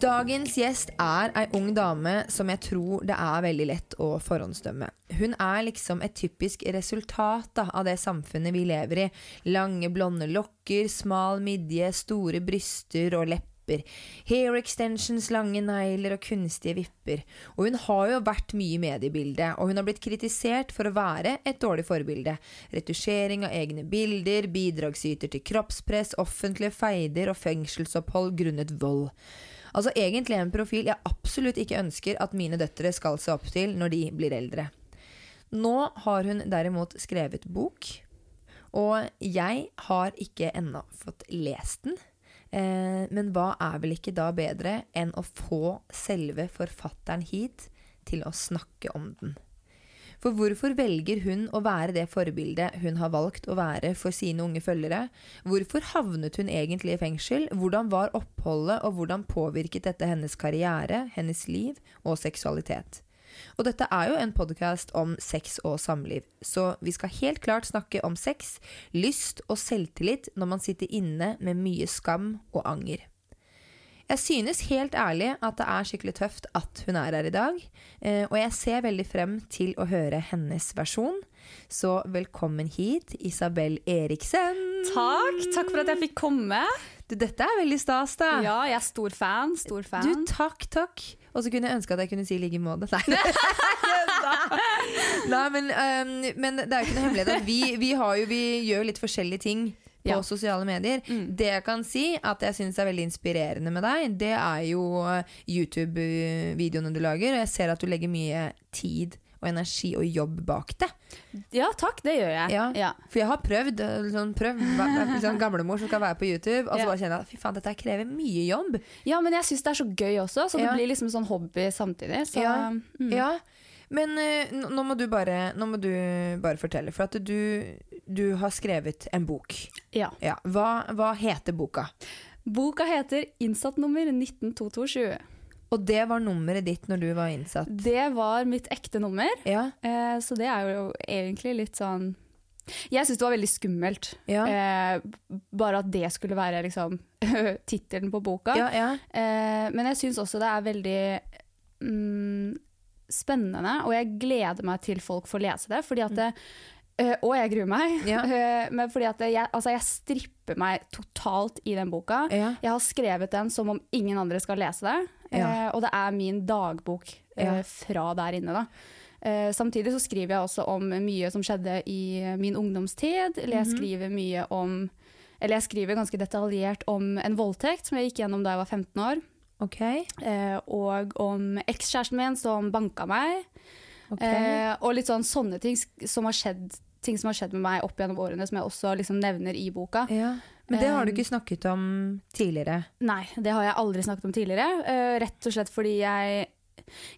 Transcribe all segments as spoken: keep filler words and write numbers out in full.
Dagens gjest er en ung dame som jeg tror det er veldig lett å forhåndsdømme. Hun er liksom et typisk resultat da, av det samfunnet vi lever i. Lange blonde lokker, smal midje, store bryster og lepper. Hair extensions, lange negler og kunstige vipper. Og hun har jo vært mye med I bildet, og hun har blitt kritisert for å være et dårlig forbilde. Retusjering av egne bilder, bidragsyter til kroppspress, offentlige feider og fengselsopphold grunnet vold. Altså egentlig en profil jeg absolutt ikke ønsker at mine døttere skal se opp til når de blir eldre. Nå har hun derimot skrevet bok, og jeg har ikke enda fått lest den. Eh, men hva er vel ikke da bedre enn å få selve forfatteren hit til å snakke om den? For hvorfor velger hun å være det forbildet hun har valgt å være for sine unge følgere? Hvorfor havnet hun egentlig I fengsel? Hvordan var oppholdet, og hvordan påvirket dette hennes karriere, hennes liv og seksualitet? Og dette er jo en podcast om sex og samliv, så vi skal helt klart snakke om sex, lyst og selvtillit når man sitter inne med mye skam og anger. Jeg synes helt ærlig at det er skikkelig tøft at hun er her I dag, og jeg ser veldig frem til å høre hennes versjon. Så velkommen hit, Isabelle Eriksen! Takk, takk for at jeg fikk komme. Du, dette er veldig stas da. Ja, jeg er stor fan, stor fan. Du, takk, takk. Og så kunne jeg ønske at jeg kunne si like I måte. Nei, Nei men, um, men det er jo ikke noe hemmelighet at vi, vi, har jo, vi gjør litt forskjellige ting. På ja. Sociala medier. Mm. Det jag kan si att jag syns är väldigt inspirerande med dig, det är ju YouTube-videon du lager och jag ser att du lägger mycket tid och energi och jobb bak det. Ja, tack, det gör jag. Ja, ja. För jag har prövd sån pröv sån gamlemor som ska vara på YouTube och så bara känna fy fan det här kräver mycket jobb. Ja, men jag syns det är så göj också så det ja. Blir liksom sån hobby samtidigt så ja. Mm. Ja. Men nå må du bare, nå må du bare fortelle, for at du, du har skrevet en bok. Ja. Ja. Hva, hva heter boka? Boka heter innsattnummer nitten to to sju. Og det var nummeret ditt når du var innsatt? Det var mitt ekte nummer, ja. eh, så det er jo egentlig litt sånn... Jeg synes det var veldig skummelt, ja. eh, bare at det skulle være liksom, titeln på boka. Ja, ja. Eh, men jeg synes også det er veldig... Mm, spennende, og jeg gleder meg til folk får lese det, fordi at det, øh, og jeg gruer meg, ja. øh, men fordi at det, jeg, altså jeg stripper meg totalt I den boka. Ja. Jeg har skrevet den som om ingen andre skal lese det, ja. øh, og det er min dagbok øh, fra der inne da. Uh, samtidig så skriver jeg også om mye som skjedde I min ungdomstid, eller jeg skriver mye om, eller jeg skriver ganske detaljert om en voldtekt som jeg gikk gjennom da jeg var femten år. Okay. Eh, og om ekskjæresten min som banka meg okay. eh, og litt sånn, sånne ting som har skjedd ting som har skjedd med meg opp gjennom årene som jeg også liksom nevner I boka ja. Men det har du ikke snakket om tidligere? Nei, det har jeg aldri snakket om tidligere eh, rett og slett fordi jeg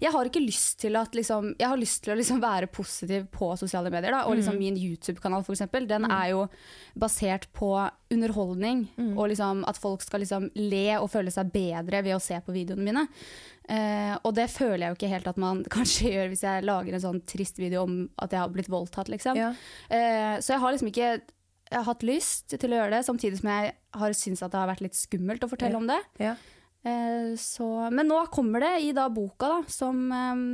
jeg har ikke lyst til at liksom, jeg har lyst til å liksom være positiv på sosiale medier da, og liksom min YouTube-kanal for eksempel, den mm. er jo basert på underholdning, mm. og liksom at folk skal liksom le og føle seg bedre ved å se på videoene mine. Eh, og det føler jeg jo ikke helt at man kanskje gjør hvis jeg lager en sånn trist video om at jeg har blitt voldtatt liksom. Ja. Eh, så jeg har liksom ikke jeg har hatt lyst til å gjøre det, samtidig som jeg har syntes at det har vært litt skummelt å fortelle ja. Om det. Ja. Eh, så, men nu kommer det I da boka da, som eh,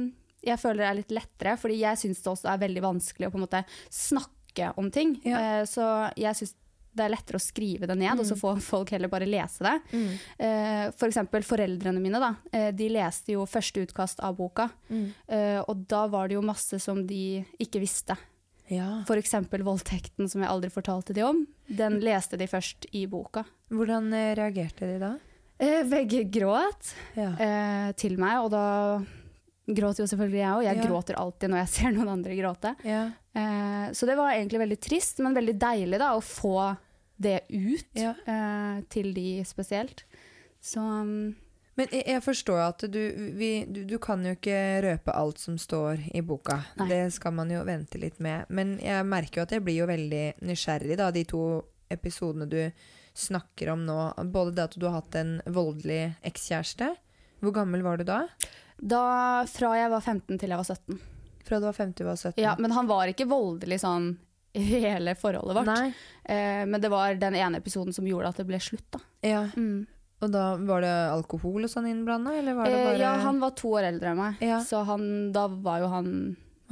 jeg føler er litt lettere, fordi jeg synes det også er veldig vanskelig å på en måte snakke om ting. Ja. Eh, så jeg synes det er lettere å skrive det ned, mm. og så får folk heller bare lese det. Mm. Eh, for eksempel foreldrene mine da, eh, de leste jo første utkast av boka, mm. eh, og da var det jo masse som de ikke visste. Ja. For eksempel voldtekten som jeg aldri fortalte de om, den leste de først I boka. Hvordan eh, reagerte de da? Eh, begge gråt ja. eh, til meg, og da gråter jo selvfølgelig jeg også. Jeg ja. gråter alltid når jeg ser noen andre gråte. Ja. Eh, så det var egentlig veldig trist, men veldig deilig da, å få det ut ja. eh, til de spesielt. Så... Men jeg forstår at du, vi, du, du kan jo ikke røpe alt som står I boka. Nei. Det skal man jo vente litt med. Men jeg merker jo at jeg blir jo veldig nysgjerrig da, de to episodene du snakker om nå. Både det at du har hatt en voldelig ekskjæreste. Hvor gammel var du da? Da, fra jeg var femten til jeg var sytten. Fra du var femten til jeg var sytten? Ja, men han var ikke voldelig sånn I hele forholdet vårt. Nei. Eh, men det var den ene episoden som gjorde at det ble slutt da. Ja, mm. Og da var det alkohol og sånn innblandet, eller var det bare... Ja, han var to år eldre enn meg, ja. Så han, da var jo han...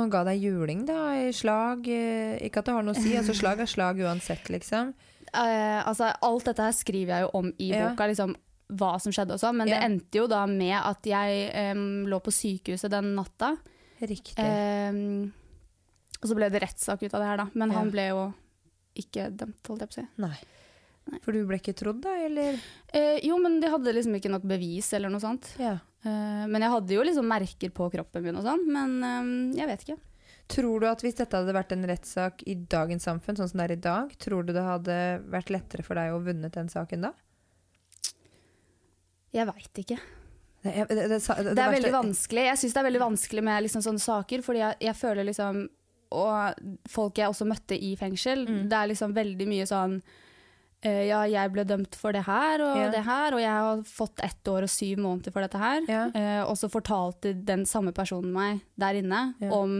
Han ga deg juling da, I slag, ikke at det har noe å si, altså slag er slag uansett liksom. Uh, altså alt dette her skriver jeg jo om I ja. boka, liksom hva som skjedde og sånn, men ja. det endte jo da med at jeg um, lå på sykehuset den natta. Riktig. Um, og så ble det rettssak ut av det her da, men ja. han ble jo ikke dømt, holdt jeg på å si. Nei. Nei. For du ble ikke trodd da, eller? Eh, jo, men de hadde liksom ikke nok bevis eller noe sånt. Ja. Eh, men jeg hadde jo liksom merker på kroppen min og sånn, men eh, jeg vet ikke. Tror du at hvis dette hadde vært en rettssak I dagens samfunn, sånn som det er I dag, tror du det hadde vært lettere for deg å vunnet den saken da? Jeg vet ikke. Det, jeg, det, det, det, det, det er veldig vanskelig. Jeg synes det er veldig vanskelig med liksom sånne saker, fordi jeg, jeg føler liksom, og folk jeg også møtte I fengsel, mm. det er liksom veldig mye sånn, ja, jeg ble dømt for det her og ja. det her, og jeg har fått ett år og syv måneder for dette her. Ja. Eh, og så fortalte den samme personen meg der inne ja. om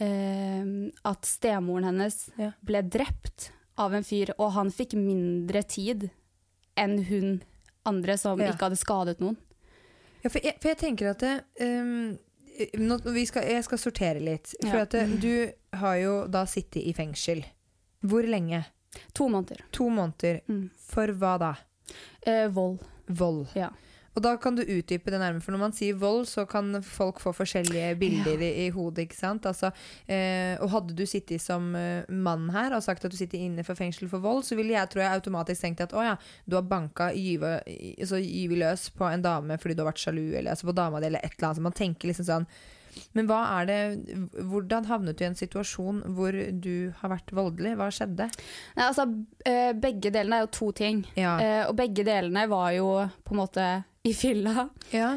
eh, at stemoren hennes ja. ble drept av en fyr, og han fikk mindre tid enn hun andre som ja. ikke hadde skadet noen. Ja, for jeg, for jeg tenker at det... Um nå, vi skal, jeg skal sortere litt, for ja. at det, du har jo da sittet I fengsel. Hvor lenge? To måneder. To måneder. Mm. For hva da? Eh, vold. Vold. Ja. Og da kan du utdype det nærmere, for når man sier vold, så kan folk få forskjellige bilder ja. I hodet, ikke sant? Altså, eh, og hadde du sittet som mann her og sagt at du sitter inne for fengsel for vold, så ville jeg, tror jeg, automatisk tenkt at, åja, du har banket gyve, så gyveløs på en dame fordi du har vært sjalu, eller altså på dama di, eller et eller annet, så man tenker liksom sånn, men hva er det, hvordan havnet du I en situasjon hvor du har vært voldelig? Hva skjedde? Nei, altså, begge delene er jo to ting. Ja. Og begge delene var jo på en måte I fylla. Ja.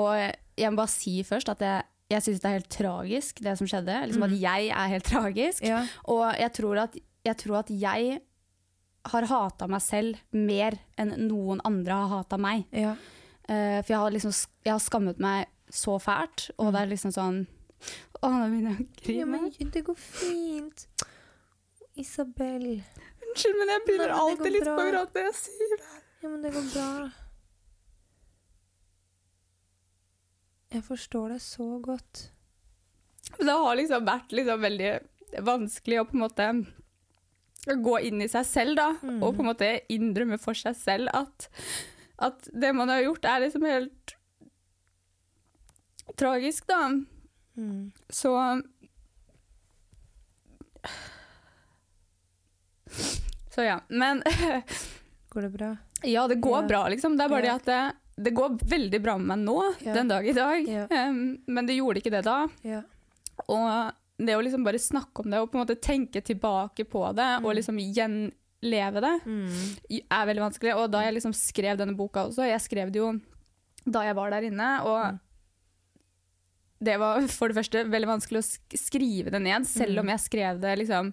Og jeg må bare si først at jeg, jeg synes det er helt tragisk det som skjedde. Liksom mm. at jeg er helt tragisk. Ja. Og jeg tror, at, jeg tror at jeg har hatet meg selv mer enn noen andre har hatet meg. Ja. For jeg har, liksom, jeg har skammet meg så fælt, og det er liksom sånn å, nå begynner jeg å grine. Ja, men det går fint. Isabelle. Unnskyld, men jeg begynner Nei, men alltid litt bra. På grad det jeg sier der. Ja, men det går bra. Jeg forstår det så godt. Men det har liksom vært liksom veldig vanskelig å på en måte gå inn I seg selv da, mm. og på en måte innrømme for seg selv at, at det man har gjort er liksom helt tragisk da mm. så så ja men går det bra? Ja det går ja. Bra liksom, det er bare ja. det at det, det går veldig bra med meg nå ja. Den dag I dag ja. um, men det gjorde ikke det da ja. og det å liksom bare snakke om det og på en måte tenke tilbake på det mm. og liksom gjenleve det mm. er veldig vanskelig, og da jeg liksom skrev denne boka også, jeg skrev det jo da jeg var der inne og mm. det var for det første veldig vanskelig å skrive det ned, selv om jeg skrev det liksom,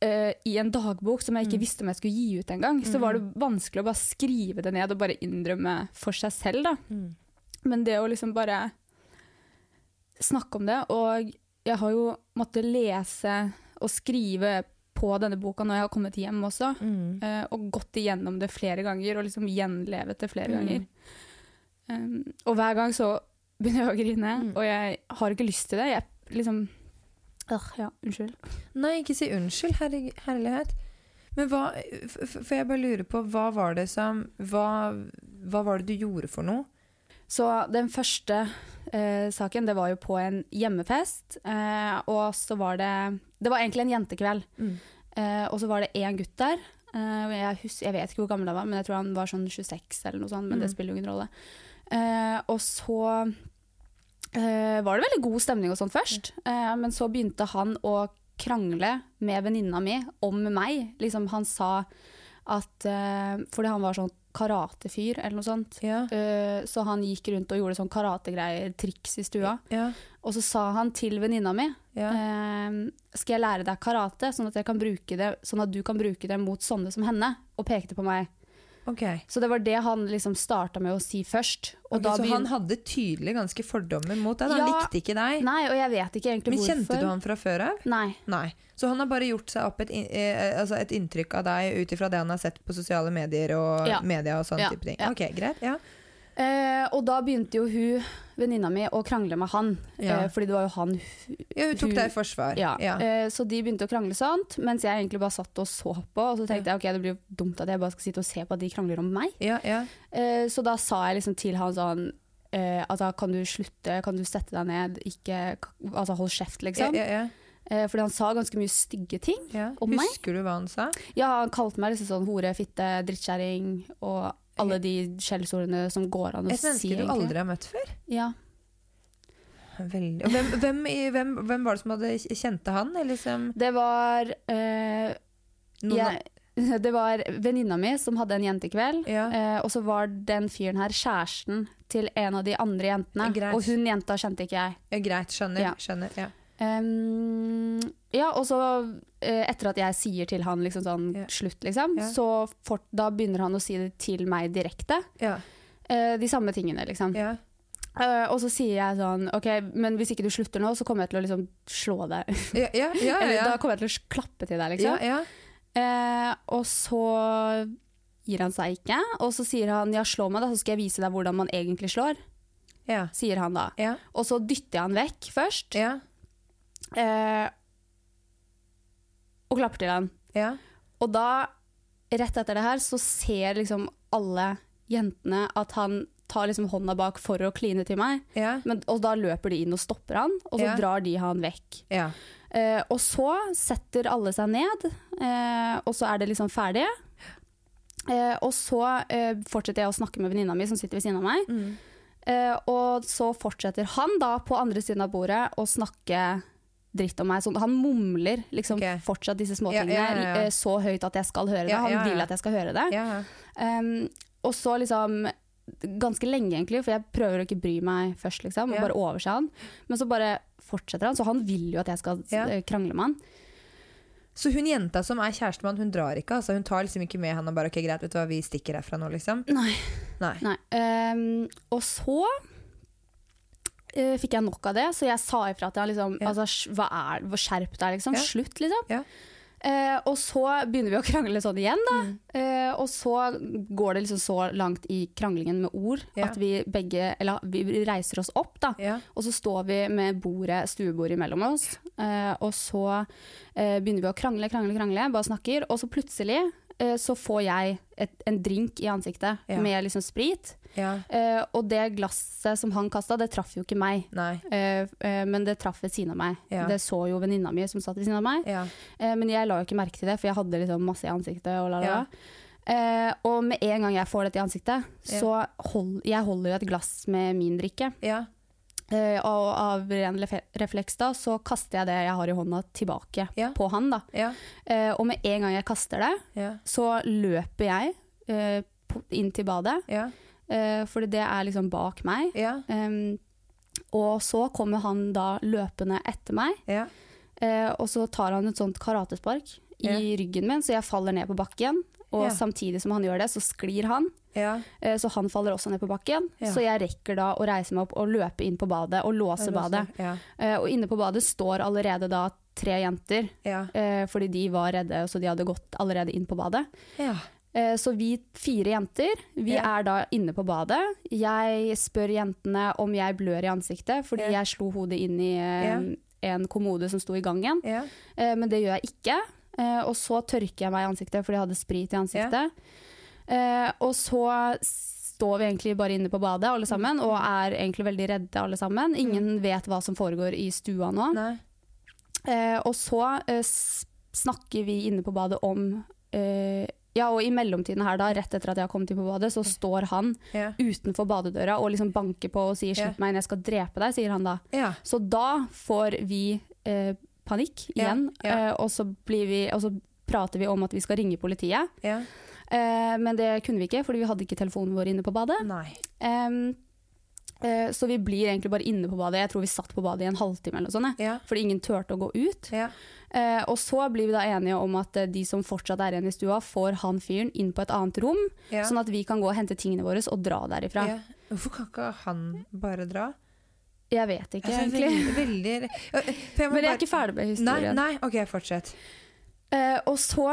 uh, I en dagbok som jeg ikke visste om jeg skulle gi ut en gang, så var det vanskelig å bare skrive det ned og bare innrømme for seg selv. Da. Mm. Men det å liksom bare snakke om det, og jeg har jo måttet lese og skrive på denne boka når jeg har kommet hjem også, mm. uh, og gått igjennom det flere ganger, og liksom gjenlevet det flere mm. ganger. Um, og hver gang så begynner jeg å grine, mm. og jeg har ikke lyst til det. Jeg liksom, uh, ja, unnskyld. Nei, ikke si unnskyld, herre, herlighet. Men hva, for jeg bare lurer på, hva var det som, hva, hva var det du gjorde for noe? Så den første eh, saken, det var jo på en hjemmefest, eh, og så var det, det var egentlig en jentekveld, mm. eh, og så var det en gutt der, eh, jeg, hus, jeg vet ikke hvor gammel han var, men jeg tror han var sånn tjueseks eller noe sånt, men mm. det spiller jo ingen rolle. Eh, og så eh, var det veldig god stemning og sånt først, mm. eh, men så begynte han å krangle med venninna mi om meg, liksom han sa at, eh, fordi han var sånn, karatefyr eller noe sånt. Yeah. Uh, så han gikk rundt og gjorde sånn karategreier, triks I stua. Yeah. Og så sa han til venninna mi, yeah. uh, skal jeg lære deg karate, sånn at jeg kan bruke det, sånn at du kan bruke det mot sånne som henne, og pekte på meg. Okay. Så det var det han liksom startet med å si først. Og okay, da så han hadde tydelig ganske fordommer mot deg, han ja, likte ikke deg. Nei, og jeg vet ikke egentlig hvorfor. Men kjente du han fra før av? Nei. Nei. Så han har bare gjort seg opp et, altså et inntrykk av deg ut ifra det han har sett på sosiale medier og ja. Media og sånne ja. Type ting. Ja. Ok, greit, ja. Eh, og da begynte jo hun, venninna mi, å krangle med han. Ja. Eh, fordi det var jo han... Hun, ja, hun tok deg I forsvar. Ja, ja. Eh, så de begynte å krangle sånt, mens jeg egentlig bare satt og så på. Og så tenkte ja. Jeg, ok, det blir jo dumt at jeg bare skal sitte og se på at de krangler om meg. Ja, ja. Eh, så da sa jeg liksom til han sånn, eh, altså kan du slutte, kan du sette deg ned, ikke, altså hold kjeft liksom. Ja, ja, ja. Eh, fordi han sa ganske mye stygge ting ja. Om Husker meg. Husker du hva han sa? Ja, han kalte meg liksom sånn hore, fitte, drittkjæring og... Alle de skjellsordene som går an å si. Et menneske du aldri har møtt før? Ja. Veldig. Hvem, hvem, hvem, hvem var det som hadde kjente han? Eller som? Det var... Eh, jeg, det var venninna mi som hadde en jentekveld. Ja. Eh, og så var den fyren her kjæresten til en av de andre jentene. Greit. Og hun jenta kjente ikke jeg. Greit, skjønner. Ja. Skjønner ja. Um, ja, og så etter at jeg sier til han liksom sånn yeah. slutt liksom, yeah. så fort, da begynner han å si det til meg direkte yeah. uh, de samme tingene liksom yeah. uh, og så sier jeg sånn ok, men hvis ikke du slutter nå så kommer jeg til å liksom slå deg yeah, yeah, yeah, yeah. eller da kommer jeg til å klappe til deg liksom yeah, yeah. Uh, og så gir han seg ikke og så sier han, ja slå meg da så skal jeg vise deg hvordan man egentlig slår yeah. sier han da, yeah. og så dytter jeg han vekk først ja yeah. Eh, og klapper til han ja. Og da, rett etter det her så ser liksom alle jentene at han tar liksom hånda bak for å kline til meg ja. Men, og da løper de inn og stopper han og så ja. Drar de han vekk ja. eh, og så setter alle seg ned eh, og så er det liksom ferdig eh, og så eh, fortsetter jeg å snakke med venninna mi som sitter ved siden av meg mm. eh, og så fortsetter han da på andre siden av bordet å snakke dritt om meg, så han mumler liksom okay. fortsatt disse små tingene ja, ja, ja. Så høyt at jeg skal høre det, han ja, ja, ja. Vil at jeg skal høre det ja, ja. Um, og så liksom ganske lenge egentlig, for jeg prøver å ikke bry meg først liksom, og ja. Bare overse han men så bare fortsetter han, så han vil jo at jeg skal ja. Krangle med han Så hun jenta som er kjærestemann, hun drar ikke altså hun tar liksom ikke med han og bare, ok greit, vet du hva vi stikker herfra nå liksom Nei, Nei. Nei. Um, og så fikk jeg nok av det, så jeg sa ifra til han liksom, ja. Altså, hva er, hva skjerp det er liksom, ja. Slutt liksom ja. eh, og så begynner vi å krangle sånn igjen da, mm. eh, og så går det liksom så langt i kranglingen med ord, ja. At vi begge eller vi reiser oss opp da ja. Og så står vi med bordet, stuebordet mellom oss, eh, og så eh, begynner vi å krangle, krangle, krangle bare snakker, og så plutselig eh, så får jeg et, en drink i ansiktet ja. Med liksom sprit Ja. Uh, og det glasset som han kastet det traff jo ikke meg uh, uh, men det traff ved siden av meg ja. Det så jo venninna mi som satt ved siden av meg ja. uh, men jeg la jo ikke merke til det for jeg hadde liksom masse I ansiktet og, la, la. Ja. Uh, og med en gang jeg får dette I ansiktet ja. Så hold, jeg holder jo et glass med min drikke ja. uh, og av ren refleks da så kaster jeg det jeg har I hånda tilbake ja. På han da ja. uh, og med en gang jeg kaster det ja. Så løper jeg uh, inn til badet ja Uh, for det er liksom bak meg yeah. um, og så kommer han da løpende etter meg yeah. uh, og så tar han et sånt karatespark yeah. I ryggen min så jeg faller ned på bakken og yeah. Samtidig som han gjør det så sklir han yeah. uh, så han faller også ned på bakken yeah. Så jeg rekker da å reise meg opp og løpe inn på badet og låse badet yeah. uh, og inne på badet står allerede da tre jenter ja. eh, fordi de var redde, så de hadde gått allerede inn på badet. Ja. Eh, så vi fire jenter, vi ja. er da inne på badet. Jeg spør jentene om jeg blør i ansiktet, fordi ja. jeg slo hodet inn i eh, ja. en kommode som stod i gangen. Ja. Eh, men det gjør jeg ikke. Eh, og så tørker jeg meg i ansiktet, fordi jeg hadde sprit i ansiktet. Ja. Eh, og så står vi egentlig bare inne på badet alle sammen, og er egentlig veldig redde alle sammen. Ingen mm. vet hva som foregår i stua nå. Nei. Eh, og så eh, snakker vi inne på badet om eh, ja, og i mellomtiden her da, rett etter at jeg har kommet inn på badet, så står han ja. utenfor badedøra og liksom banker på og sier «Slipp ja. meg, jeg skal drepe deg», sier han da. Ja. Så da får vi eh, panikk igjen, ja. Ja. Eh, og, så blir vi, og så prater vi om at vi skal ringe politiet. Ja. Eh, men det kunne vi ikke, fordi vi hadde ikke telefonen vår inne på badet. Nei. Eh, Så vi blir egentlig bare inne på badet. Jeg tror vi satt på badet i en halvtime eller sånn, ja. fordi ingen turte å gå ut. Ja. Eh, og så blir vi da enige om at de som fortsatt er igjen i stua, får han fyren inn på et annet rom, ja. sånn at vi kan gå og hente tingene våre og dra derifra. Ja. Hvorfor kan ikke han bare dra? Jeg vet ikke, jeg egentlig. Veldig, veldig... Jeg Men jeg er bare... ikke ferdig med historien. Nei, nei. Ok, fortsett. Eh, og så...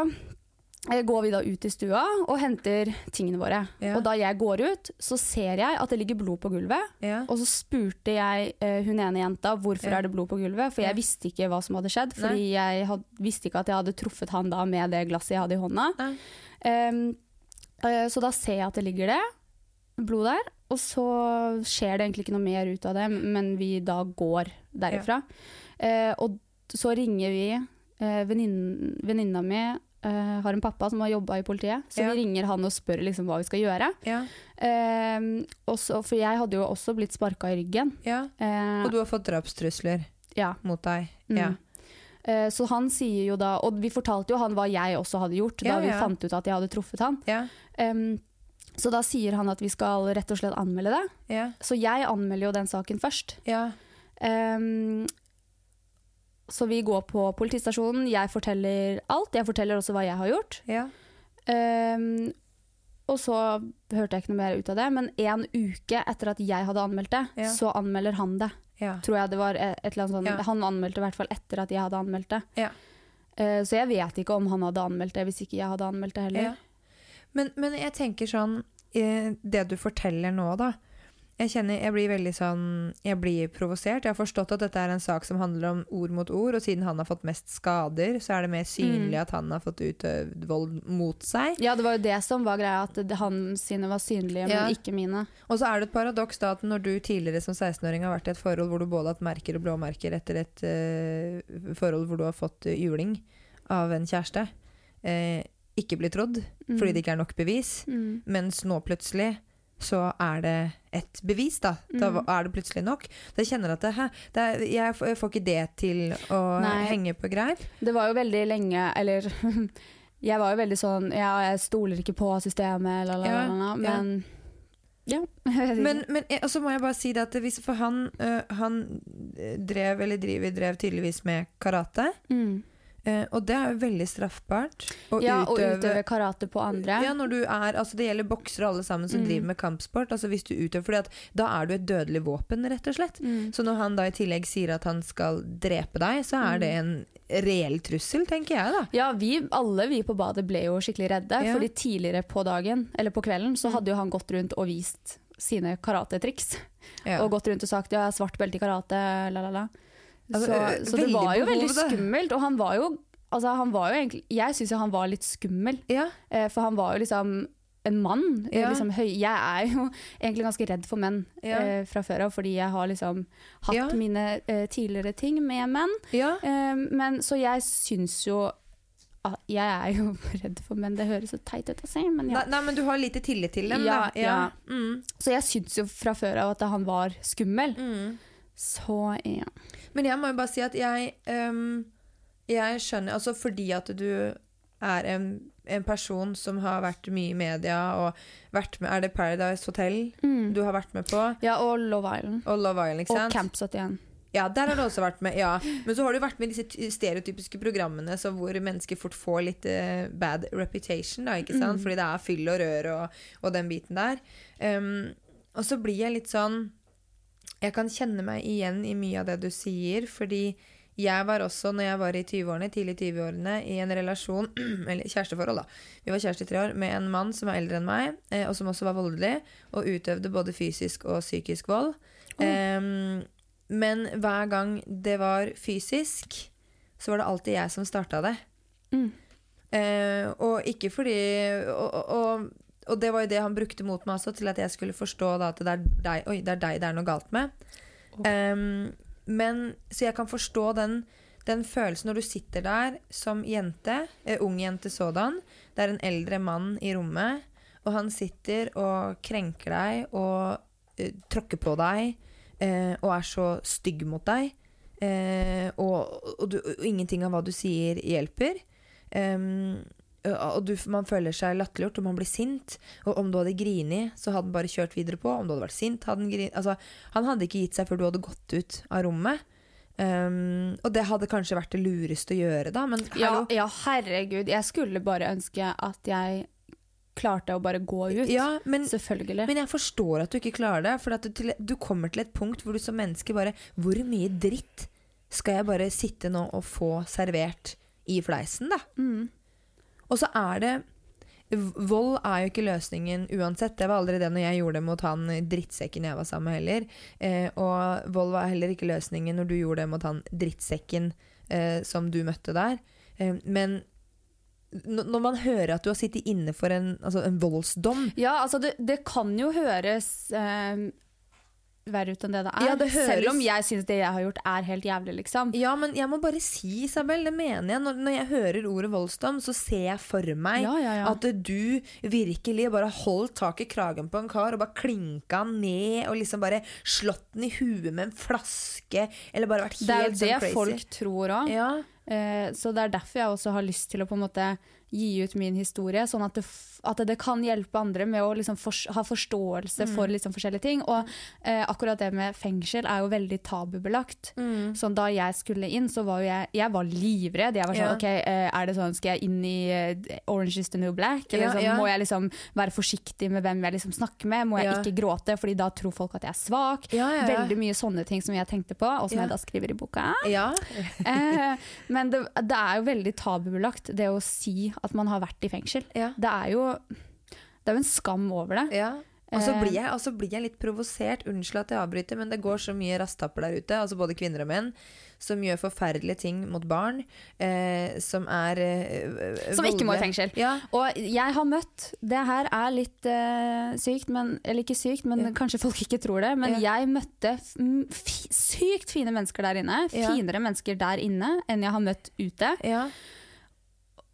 går vi da ut i stua og henter tingene våre. Ja. Og da jeg går ut, så ser jeg at det ligger blod på gulvet. Ja. Og så spurte jeg uh, hun ene jenta, hvorfor ja. er det blod på gulvet? For jeg ja. visste ikke hva som hadde skjedd, fordi Nei. jeg had, visste ikke at jeg hadde truffet han da med det glasset jeg hadde i hånda. Um, uh, så da ser jeg at det ligger det, blod der, og så skjer det egentlig ikke noe mer ut av det, men vi da går derifra. Ja. Uh, og så ringer vi uh, vennin, venninna mi, Uh, har en pappa som har jobbat i politiet, så ja. vi ringer han og spør liksom hva vi skal gjøre. Ja. Uh, også, for jeg hadde jo også blitt sparket i ryggen. Ja. Uh, og du har fått drapstrusler ja. mot deg. Mm. Ja. Uh, så han sier jo da, og vi fortalte jo han hva jeg også hadde gjort, ja, da vi ja. fant ut at jeg hadde truffet han. Ja. Um, så da sier han at vi skal rett og slett anmelde det. Ja. Så jeg anmelder jo den saken først. Ja. Um, Så vi går på politistasjonen, jeg forteller alt, jeg forteller også hva jeg har gjort. Ja. Um, og så hørte jeg ikke noe mer ut av det, men en uke etter at jeg hadde anmeldt det, ja. så anmelder han det. Ja. Tror jeg det var et eller annet sånn, ja. han anmeldte i hvert fall etter at jeg hadde anmeldt det. Ja. Uh, så jeg vet ikke om han hadde anmeldt det, hvis ikke jeg hadde anmeldt det heller. Ja. Men, men jeg tenker sånn, det du forteller nå da, Jeg kjenner, jeg blir veldig sånn, jeg blir provosert. Jeg har forstått at dette er en sak som handler om ord mot ord, og siden han har fått mest skader, så er det mer synlig mm. at han har fått utøvd vold mot seg. Ja, det var jo det som var greia, at han sine var synlige, ja. men ikke mine. Og så er det et paradoks da, at når du tidligere som seksten-åring har vært i et forhold hvor du både har hatt merker og blåmerker etter et uh, forhold hvor du har fått juling av en kjæreste, uh, ikke blir trodd, mm. fordi det ikke er nok bevis, mm. mens nå plutselig, så er det et bevis da. Da er det plutselig nok. Så jeg kjenner at det, hæ, det er, jeg får ikke det til å Nei. henge på greier. Det var jo veldig lenge, eller jeg var jo veldig sånn, ja, jeg stoler ikke på systemet, eller, eller, eller, eller, men... Ja. Ja. men, men så må jeg bare si det at hvis, for han, han drev, eller driver, drev tydeligvis med karate, mm. Eh, og det er jo veldig straffbart å ja, utøve, utøve karate på andre. Ja, når du er, altså det gjelder boksere alle sammen som mm. driver med kampsport, altså hvis du utøver, fordi at da er du et dødelig våpen rett og slett. Mm. Så når han da i tillegg sier at han skal drepe deg, så er mm. det en reell trussel, tenker jeg da. Ja, vi, alle vi på badet ble jo skikkelig redde, ja. fordi tidligere på dagen, eller på kvelden, så hadde jo han gått rundt og vist sine karate-triks. Ja. Og gått rundt og sagt, ja, svart belte i karate, la la la. Så, så det var jo veldig skummelt, og han var jo, altså han var jo egentlig, jeg synes jo han var litt skummel, ja. for han var jo liksom en mann, ja. liksom høy, jeg er jo egentlig ganske redd for menn ja. eh, fra før, fordi jeg har liksom hatt ja. mine eh, tidligere ting med menn, ja. eh, men så jeg synes jo, ah, jeg er jo redd for menn, det høres så teit ut å si, men ja. Nei, nei, men du har lite tillit til dem, ja, da. Ja. Ja. Mm. Så jeg synes jo fra før av at han var skummel, mm. Så ja. Men jeg må jo bare si at jeg, um, jeg skjønner, altså fordi at du er en, en person som har vært mye i media, og vært med, er det Paradise Hotel mm. du har vært med på? Ja, og Love Island. Og Love Island, ikke sant? Og Camp syttien. Ja, der har du også vært med, ja. Men så har du vært med i disse stereotypiske programmene så hvor mennesker fort får litt uh, bad reputation, da, ikke sant? Mm. Fordi det er fyll og rør og, og den biten der. Um, og så blir jeg litt sånn, jeg kan kjenne meg igjen i mye av det du sier, fordi Jeg var også, når jeg var I tjueårene, tidlig tjueårene, I en relasjon, eller kjæresteforhold da. Vi var kjæreste I tre år, med en mann som er eldre enn meg, eh, og som også var voldelig, og utøvde både fysisk og psykisk vold. Oh. Um, men hver gang det var fysisk, så var det alltid jeg som startet det. Mm. Uh, og ikke fordi... Og, og, og det var jo det han brukte mot meg også, til at jeg skulle forstå da, at det er deg, oi, det er deg det er noe galt med. Oh. Um, men så jag kan förstå den den känslan när du sitter där som jente, eh, ung jente sådan, där en äldre man I rummet och han sitter och kränker dig och eh, tråkker på dig eh, och är er så stygg mot dig eh, och ingenting av vad du säger hjälper. Um, och du man känner sig lättgjort och man blir sint och om du hade grinit så hade han bara kört vidare på om du hade varit sint hade han grinit alltså han hade inte gett sig för du hade gått ut av rummet um, och det hade kanske varit det lurigaste att göra då men ja, ja herregud jag skulle bara önska att jag klarte att bara gå ut ja, men självklart men jag förstår att du inte klarar det för att du, til, du kommer till ett punkt där du som människa bara hur mycket dritt ska jag bara sitta nu och få serverat I fleisen då mm. Och så är er det vold är er ju inte lösningen uansett. Det var aldrig det när jag gjorde mot han drittsäcken jag var samma heller. Eh, och vold var heller inte lösningen när du gjorde det mot han drittsäcken eh, som du mötte där. Eh, men när man hör att du har sittit inne för en alltså en våldsdom. Ja, alltså det, det kan ju höras eh, värre ut än det det är. Er. Ja, det hörs. Även om jag syns det jag har gjort är er helt jävligt liksom. Ja, men jag måste bara si, Isabelle, det menar jag när när jag hör ordet våldsdom så ser jag för mig ja, ja, ja. Att du verkligen bara håll tak I kragen på en kar och bara klinka ner och liksom bara slått I huvudet med en flaske eller bara varit helt så crazy. Det är er det folk tror også. Ja. Eh, så det är er därför jag också har lust till att på något sätt ge ut min historia så att det att det kan hjälpa andra med att liksom for, ha förståelse mm. för liksom olika ting och eh, akkurat det med fängelse är er ju väldigt tabubelagt. Mm. Så då jag skulle in så var jag jag var livrädd. Jag var så ja. Okej, okay, är er det sån ska jag in I Orange is the new black eller ja, så ja. Må jag liksom vara försiktig med vem jag liksom snackar med, må jag ja. Inte gråta för då tror folk att jag är er svag. Ja, ja, ja. Väldigt mycket såna ting som jag tänkte på och som ja. Jag då skriver I boken. Ja. eh, men det, det är er ju väldigt tabubelagt det att si att man har varit I fängelse. Ja. Det är er ju det är er en skam över det. Ja. Och så blir jag alltså blir jag lite provocerad, ursäkta att jag avbryter, men det går så mycket rasttappar där ute, alltså både kvinnor och män som gör förfärliga ting mot barn eh, som är eh, som inte må I fängelse. Ja. Och jag har mött det här är er lite eh, sykt men eller inte sykt men ja. Kanske folk inte tror det, men ja. Jag mötte f- sykt fina människor där inne, finare ja. Människor där inne än jag har mött ute. Ja.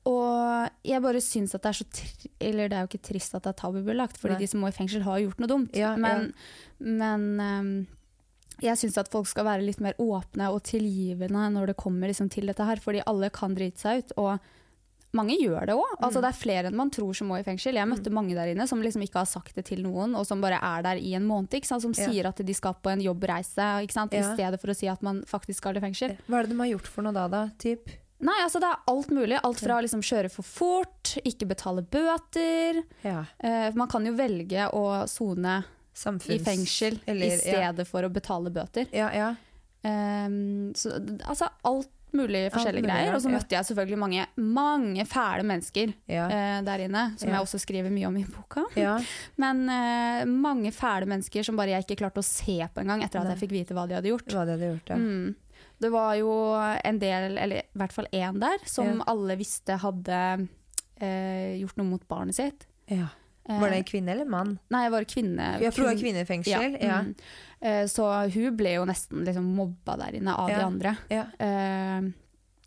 Och jag bara syns att det är er så tri- eller det är er ju inte trist att det är er tabubelagt för de som må I fängelse har gjort något dumt ja, men ja. Men um, jag syns att folk ska vara lite mer öppna och tillgivna när det kommer liksom till detta här för alla kan drita sig ut och många gör det också. Alltså det är er fler än man tror som må I fängelse. Jag mötte många där inne som liksom inte har sagt det till någon och som bara är er där I en månad, iksan som säger ja. Att de ska på en jobbreise, iksan istället för att säga si att man faktiskt ska I fängelse. Vad är er det de har gjort för något då då typ? Nej, alltså det är er allt möjligt, allt från liksom köra för fort, inte betala böter. Ja. Eh, man kan ju välja att sona samfunns- I fängelse istället ja. För att betala böter. Ja, ja. Ehm så alltså allt möjligt olika grejer och så mötte jag självklart många många färda människor ja. eh, där inne som ja. Jag också skriver mycket om I boken. Ja. Men eh, många färda människor som bara jag inte klart att se på en gång efter att jag fick veta vad de hade gjort. Vad de hade gjort ja. Mm. Det var ju en del eller I vart fall en där som ja. Alla visste hade eh, gjort något mot barnet sitt. Ja. Var det en kvinna eller man? Nej, var det kvinna. Jag tror kvinna I fängelse. Ja. Mm. Eh, så hon blev ju nästan liksom mobbad där inne av ja. De andra. Ja. Eh,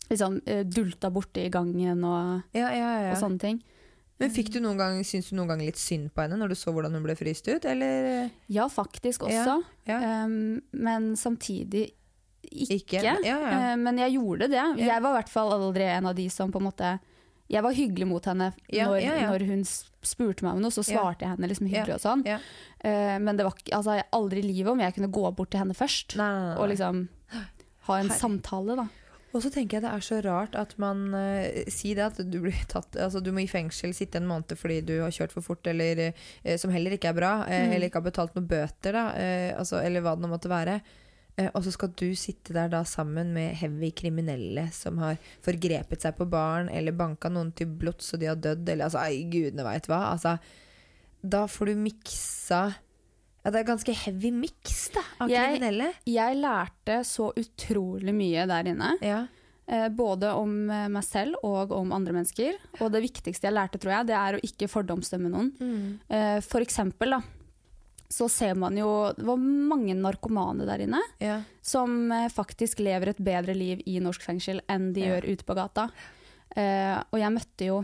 liksom eh, dulta bort I gången och ja, ja, ja. Och sånt ting. Men fick du någon gång syns du någon gång lite synd på henne när du såg hur hon blev fryst ut eller Ja, faktiskt också. Ja. Ja. Eh, men samtidigt Ikke, ja, ja. Men jag gjorde det. Ja. Jag var I hvert fall aldrig en av de som på måte jag var hygglig mot henne ja, när ja, ja. När hon spurte mig om något så svarte jag henne liksom hyggligt och sånt. Ja, ja. Men det var alltså jag aldrig I livet om jag kunde gå bort till henne först och liksom ha en samtale då. Och så tänker jag det är er så rart att man uh, säger si att du blir tatt, alltså du måste I fängelse sitta en månad för att du har kört för fort eller uh, som heller inte är er bra uh, mm. eller inte har betalt några böter då uh, alltså eller vad det måste vara. Og så skal du sitte der da sammen med heavy kriminelle som har forgrepet sig på barn eller banket någon till blott så de har dött eller alltså aj gudne vet vad alltså då får du mixa ja, det är er ganska heavy mix da av kriminelle. Jag lärde så otroligt mycket där inne. Ja. Eh, både om meg selv og om andre mennesker. Og det viktigste jeg lærte, tror jeg, det er å ikke fordomsdømme noen. Mm. Eh, for eksempel, da, så ser man jo, det var mange narkomane der inne, yeah. som eh, faktisk lever et bedre liv i norsk fengsel enn de yeah. gjør ute på gata. Eh, og jeg møtte jo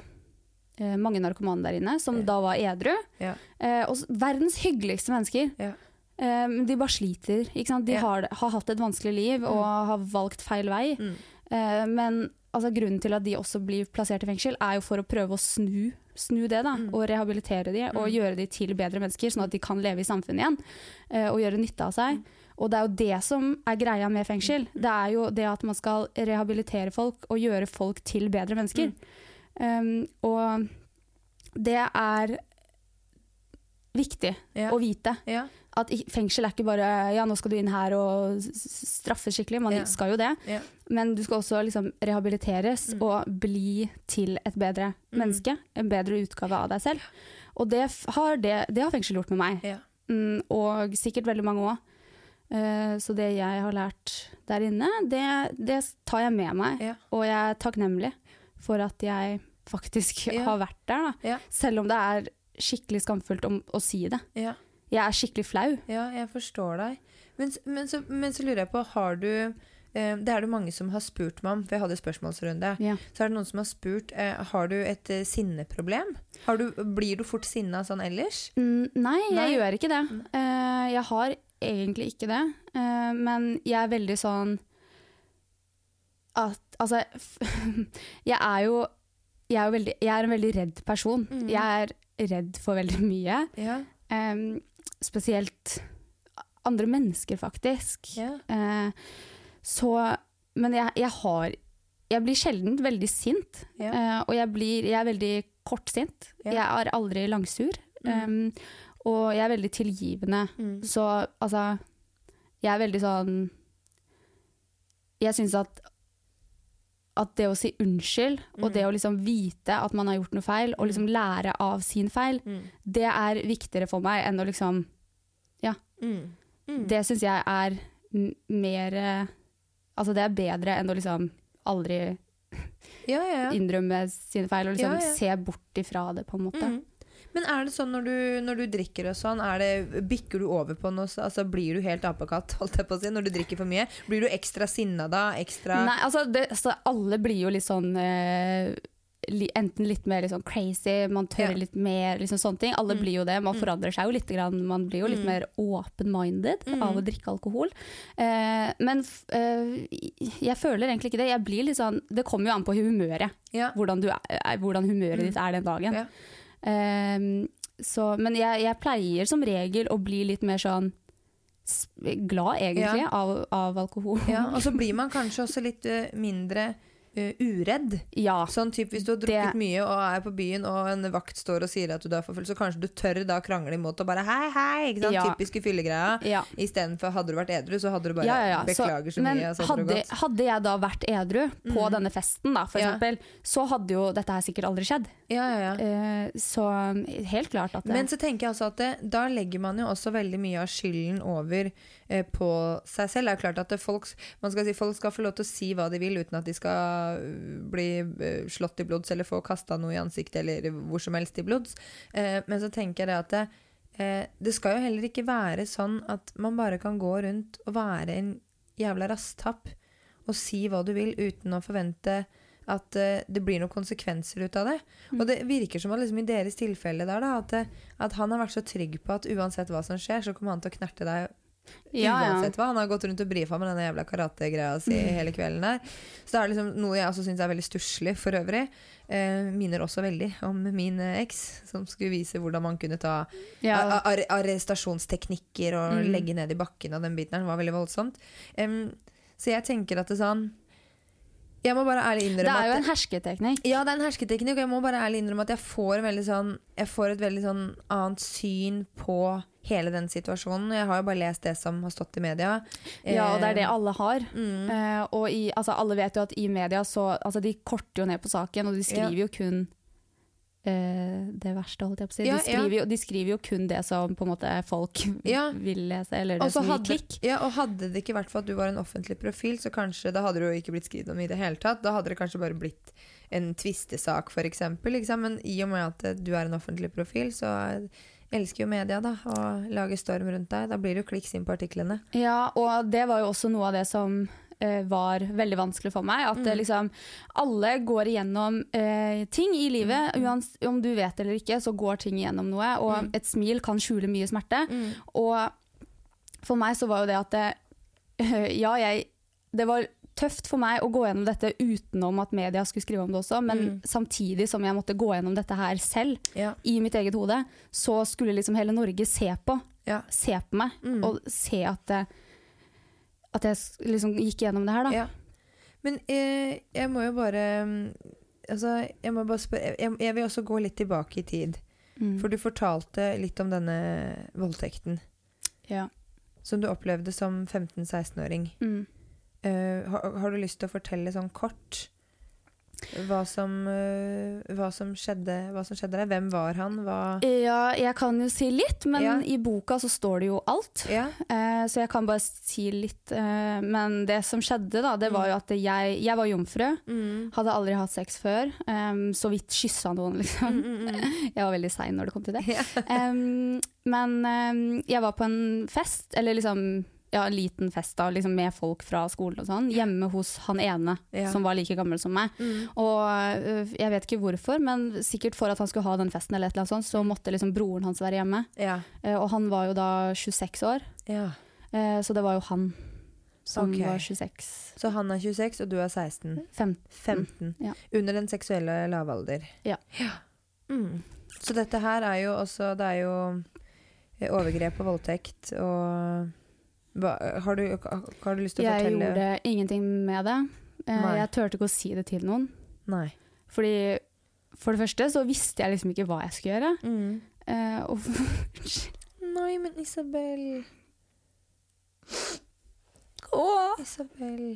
eh, mange narkomane der inne, som yeah. da var edru. Yeah. Eh, og verdens hyggeligste mennesker. Yeah. Eh, de bare sliter, ikke sant? De yeah. har, har hatt et vanskelig liv mm. og har valgt feil vei. Mm. Men altså, grunnen til at de også blir plassert i fengsel er jo for å prøve å snu, snu det da, mm. og rehabilitere de og mm. gjøre de til bedre mennesker sånn at de kan leve i samfunnet igjen og gjøre nytte av seg mm. og det er jo det som er greia med fengsel det er jo det at man skal rehabilitere folk og gjøre folk til bedre mennesker mm. um, og det er viktig ja. Å vite ja. At fengsel er ikke bare ja, nå skal du inn her og straffe skikkelig, man ja. Skal jo det ja. Men du skal også liksom rehabiliteres mm. og bli til et bedre mm. menneske, en bedre utgave av deg selv og det har, det, det har fengsel gjort med meg ja. Mm, og sikkert veldig mange også uh, så det jeg har lært der inne det, det tar jeg med meg ja. Og jeg er takknemlig for at jeg faktisk ja. Har vært der da. Ja. Selv om det er skikkelig skamfullt om å si det. Ja. Jeg er skikkelig flau. Ja, jeg forstår deg. Men, men, så, men så lurer jeg på, har du, eh, det er det mange som har spurt meg om, for jeg hadde spørsmålsrunde, ja. Så er det noen som har spurt, eh, har du et eh, sinneproblem? Har du, blir du fort sinnet sånn ellers? Mm, nei, jeg nei. Gjør ikke det. Uh, jeg har egentlig ikke det, uh, men jeg er veldig sånn at, altså, jeg er jo, jeg er, jo veldig, jeg er en veldig redd person. Mm. Jeg er redd for veldig mye. Ja. Um, spesielt andre mennesker faktisk. Ja. Uh, så, men jeg, jeg har, jeg blir sjelden veldig sint. Ja. Uh, og jeg blir, jeg er veldig kort sint. Ja. Jeg er aldri langsur. Mm. Um, og jeg er veldig tilgivende. Mm. Så altså, jeg er veldig sånn, jeg synes at at det å si unnskyld, og det å liksom vite at man har gjort noe feil, og liksom lære av sin feil, mm. det er viktigere for meg enn å liksom, ja. Mm. Mm. Det synes jeg er mer, altså det er bedre enn å liksom aldri ja, ja, ja. Innrømme sine feil, og liksom ja, ja. Se bort ifra det på en måte. Mm. Men är er det så när du när du dricker och sån är er det bikker du över på något alltså blir du helt apekatt hållt jag på att säga när du dricker för mycket blir du extra sinna då extra Nej alltså så alla blir ju liksom sån eh, enten lite mer liksom crazy man tör ja. Lite mer liksom sånt ting alla mm. blir ju det man förändrar sig ju lite grann man blir ju lite mm. mer open minded mm. av att dricka alkohol eh, men eh, jag känner egentligen inte det jag blir liksom det kommer ju an på humöret ja. Hurdan du är hurdan humöret ditt är den dagen ja. Um, så, men jeg, jeg pleier som regel å bli litt mer sånn glad egentlig ja. av, av alkohol ja, og så blir man kanskje også litt uh, mindre uh, uredd ja, sånn typ hvis du har drukket det... mye og er på byen og en vakt står og sier at du er for full så kanskje du tør da krangle imot og bare hei hei, ikke sant? Ja. Typiske fyllegreier ja. I stedet for hadde du vært edru så hadde du bare ja, ja, ja. Beklager så, så mye så hadde, hadde jeg da vært edru på mm. denne festen da, for ja. Eksempel så hadde jo dette her sikkert aldri skjedd Ja, ja, ja. Så helt klart att det... Men så tänker jag också att där lägger man ju också väldigt mycket av skylden över eh, på sig själv. Det är klart att folk man ska si, folk ska få lov att si vad de vill utan att de ska bli eh, slått I blods eller få kasta något I ansiktet eller hvor som helst I blods. Eh, men så tänker jag att det, eh, det ska ju heller inte vara sån att man bara kan gå runt och vara en jävla rasthapp och si vad du vill utan att förvänta att uh, det blir några konsekvenser utav det. Mm. Och det virker som att liksom I deras tillfälle där då att att han har varit så trygg på att oavsett vad som sker så kommer han att knärta dig. Ja, oavsett vad han har gått runt och briefa med den jävla karate-grejen I mm. hela kvällen där. Så det är liksom något jag också syns är väldigt stussligt för övrigt. Eh, minner också väldigt om min ex som skulle visa hur man kunde ta ja. ar- arrestationstekniker och mm. lägga ned I backen av den biten där var väldigt våldsamt. Um, så jag tänker att det sån Jeg må bare ærlig innrømme at det er jo en hersketeknikk. Ja, det er en hersketeknikk, og jeg må bare ærlig innrømme at jeg får veldig sånn, jeg får et veldig sånn annet syn på hele den situasjonen. Jeg har jo bare läst det som har stått i media. Ja, og det er det alle har. Mm. Eh, og i, altså, alle vet jo at i media så, altså de korter jo ned på saken, og de skriver ja. jo kun eh, det verste, holdt jeg på å si. De skriver, ja, ja. de skriver jo kun det som på en måte folk ja. vil lese, eller det som gir klikk. Ja, og hadde det ikke vært for at du var en offentlig profil, så kanskje, da hadde du jo ikke blitt skrivet om i det hele tatt. Da hadde det kanskje bare blitt en tvistesak, for eksempel. Liksom. Men i og med at du er en offentlig profil, så er elsker jo media da, og lager storm rundt deg. Da blir det jo klikks inn på artiklene. Ja, og det var jo også noe av det som eh, var veldig vanskelig for meg, at mm. liksom, alle går igjennom eh, ting i livet, mm. uans, om du vet eller ikke, så går ting igjennom noe, og mm. et smil kan skjule mye smerte. Mm. Og for meg så var jo det at det, ja, jeg, det var tøft for meg å gå gjennom dette utenom at media skulle skrive om det også, men mm. samtidig som jeg måtte gå gjennom dette her selv, ja. I mitt eget hode, så skulle liksom hele Norge se på, ja. Se på meg, mm. og se at, at jeg liksom gikk gjennom det her da. Ja. Men eh, jeg må jo bare, altså, jeg, må bare spørre, jeg, jeg vil også gå litt tilbake i tid, mm. for du fortalte litt om denne voldtekten, ja. Som du opplevde som femten-seksten-åring. Mm. Uh, har, har du lyst til å fortelle sånn kort hva som, uh, hva som skjedde hva som skjedde der? Hvem var han? Hva... Ja, jeg kan jo si litt, men ja. I boka så står det jo alt, ja. uh, så jeg kan bare si litt, uh, men det som skjedde da, det var jo at jeg, jeg var jomfru, mm. hadde aldri hatt sex før, um, så vidt kyssa noen liksom, mm, mm, mm. jeg var veldig sein når det kom til det, ja. um, men um, jeg var på en fest, eller liksom ja, en liten fest da, liksom med folk fra skolen og sånn, hjemme hos han ene ja. Som var like gammel som meg mm. og jeg vet ikke hvorfor, men sikkert for at han skulle ha den festen eller et eller annet sånt, så måtte liksom broren hans være hjemme ja. Og han var jo da tjueseks år ja. Så det var jo han som okay. var tjueseks. Så han er tjueseks og du er seksten femten, femten. Ja. Under den seksuelle lavalder ja, ja. Mm. Så dette her er jo også, det er jo overgrep og voldtekt og Har du, har du lyst til å jeg fortelle? Jeg gjorde ingenting med det. Nei. Jeg tørte ikke å si det til noen. Nei. Fordi for det første så visste jeg liksom ikke hva jeg skulle gjøre. Mm. Eh, og Nei, men Isabelle. Åh! Isabelle.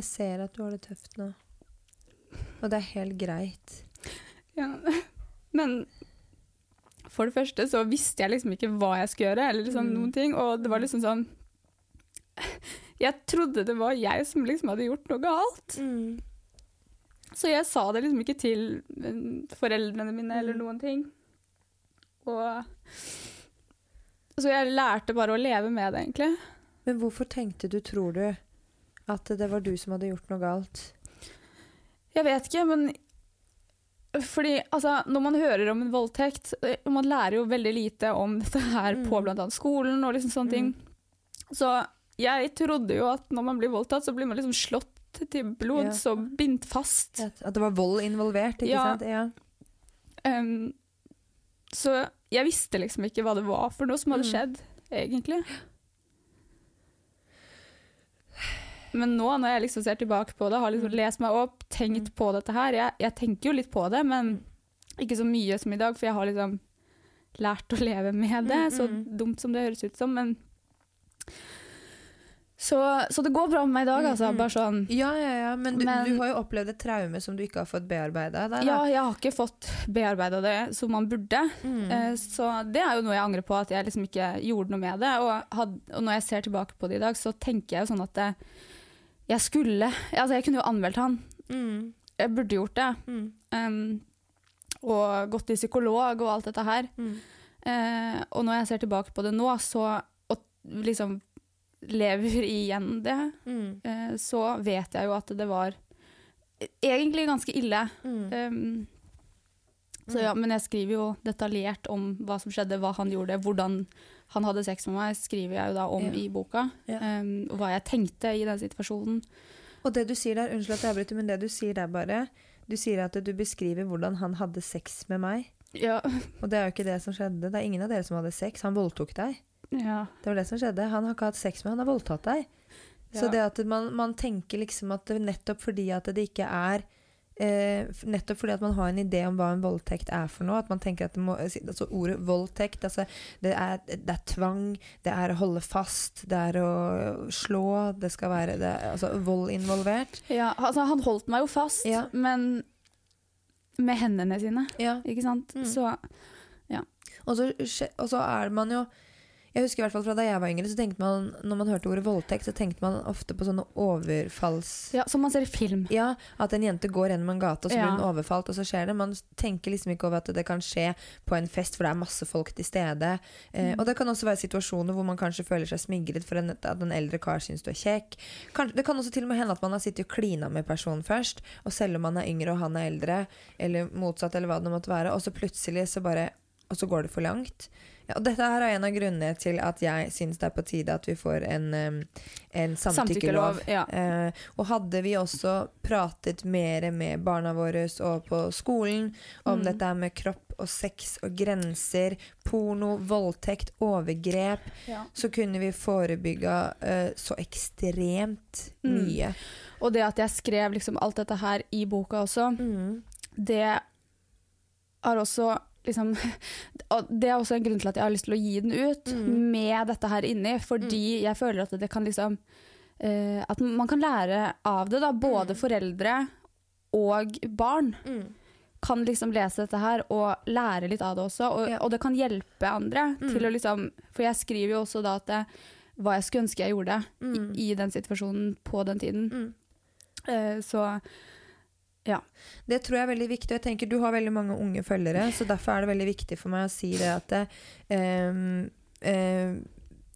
Jeg ser at du har det tøft nå. Og det er helt greit. Ja, men... For det første så visste jeg liksom ikke hva jeg skulle gjøre, eller liksom mm. noen ting, og det var liksom sånn, jeg trodde det var jeg som liksom hadde gjort noe galt. Mm. Så jeg sa det liksom ikke til foreldrene mine, eller noen ting. Og, så jeg lærte bare å leve med det, egentlig. Men hvorfor tenkte du, tror du, at det var du som hadde gjort noe galt? Jeg vet ikke, men... Fordi altså, når man hører om en voldtekt, man lærer jo veldig lite om dette her mm. på blant annet skolen og liksom sånne ting. Mm. Så jeg trodde jo at når man blir voldtatt, så blir man liksom slått til blod, ja. Så bindt fast. At det var vold involvert, ikke ja. Sant? Ja. Um, så jeg visste liksom ikke hva det var for noe som hadde mm. skjedd, egentlig. Men nå når jeg liksom ser tilbake på det, har liksom lest meg opp, tenkt mm. på dette her. Jeg, jeg tenker jo litt på det, men ikke så mye som i dag, for jeg har liksom lært å leve med det, mm, mm. så dumt som det høres ut som, men så, så det går bra med meg i dag, altså, bare sånn. Ja, ja, ja, men du, men du har jo opplevd et traume som du ikke har fått bearbeidet. Der, ja, jeg har ikke fått bearbeidet det som man burde, mm. så det er jo noe jeg angrer på, at jeg liksom ikke gjorde noe med det, og, had, og når jeg ser tilbake på det i dag, så tenker jeg jo sånn at det, jeg skulle, altså jeg kunne jo anmeldt han, mm. jeg burde gjort det, mm. um, og gått til psykolog og alt dette her, mm. uh, og når jeg ser tilbake på det nå, så og, liksom, lever igjen det mm. eh, så vet jeg jo at det var egentlig ganske ille mm. um, så ja, men jeg skriver jo detaljert om hva som skjedde, hva han gjorde, hvordan han hadde sex med meg, skriver jeg jo da om ja. I boka ja. um, og hva jeg tenkte i den situasjonen. Og det du sier der, unnskyld at jeg avbryter, men det du sier der bare, du sier at du beskriver hvordan han hadde sex med meg ja. Og det er jo ikke det som skjedde, det er ingen av dere som hadde sex, han voldtok deg. Ja. Det var det som skjedde. Han har ikke hatt sex med, han har voldtatt deg. Ja. Så det at man, man tenker liksom at nettopp fordi at det ikke er eh, nettopp fordi at man har en idé om hva en voldtekt er for noe, at man tenker at det må, altså ordet voldtekt, altså det er, det er tvang, det er å holde fast, det er å slå, det skal være det, altså vold involvert. Ja, altså han holdt meg jo fast, ja. Men med hendene sine, ja. Ikke sant? Mm. Så, ja. Og så, og så er man jo Jeg husker i hvert fall fra da jeg var yngre, så tenkte man, når man hørte ordet voldtekt, så tenkte man ofte på sånne overfalls... Ja, som man ser i film. Ja, at en jente går gjennom en gate, og så blir hun overfalt, og så skjer det. Man tenker liksom ikke over at det kan skje på en fest, for det er masse folk til stede. Eh, mm. Og det kan også være situasjoner hvor man kanskje føler seg smigret for en, at en eldre kar synes du er kjekk. Kanskje, det kan også til og med hende at man har sittet og klinet med personen først, og selv om man er yngre og han er eldre, eller motsatt, eller hva det måtte være, og så plutselig så bare... Og så går det for langt. Ja, og dette her er en av grunnene til at jeg synes det er på tide at vi får en, en samtykkelov. Ja. Eh, og hadde vi også pratet mer med barna våre og på skolen om mm. dette med kropp og sex og grenser, porno, voldtekt, overgrep, ja. Så kunne vi forebygget eh, så ekstremt mm. mye. Og det at jeg skrev liksom alt dette her i boka også, mm. det er også... Liksom, det er også en grunn til at jeg har lyst til å gi den ut mm. med dette her inni, fordi mm. jeg føler at det kan liksom uh, at man kan lære av det da, både mm. foreldre og barn mm. kan liksom lese dette her og lære litt av det også, og, ja. Og det kan hjelpe andre mm. til å liksom, for jeg skriver jo også da at det, hva jeg skulle ønske jeg gjorde mm. i, i den situasjonen på den tiden mm. uh, så Ja, det tror jeg er veldig viktig. Jeg tenker du har veldig mange unge følgere, så derfor er det veldig viktig for meg å si det at det, um, um,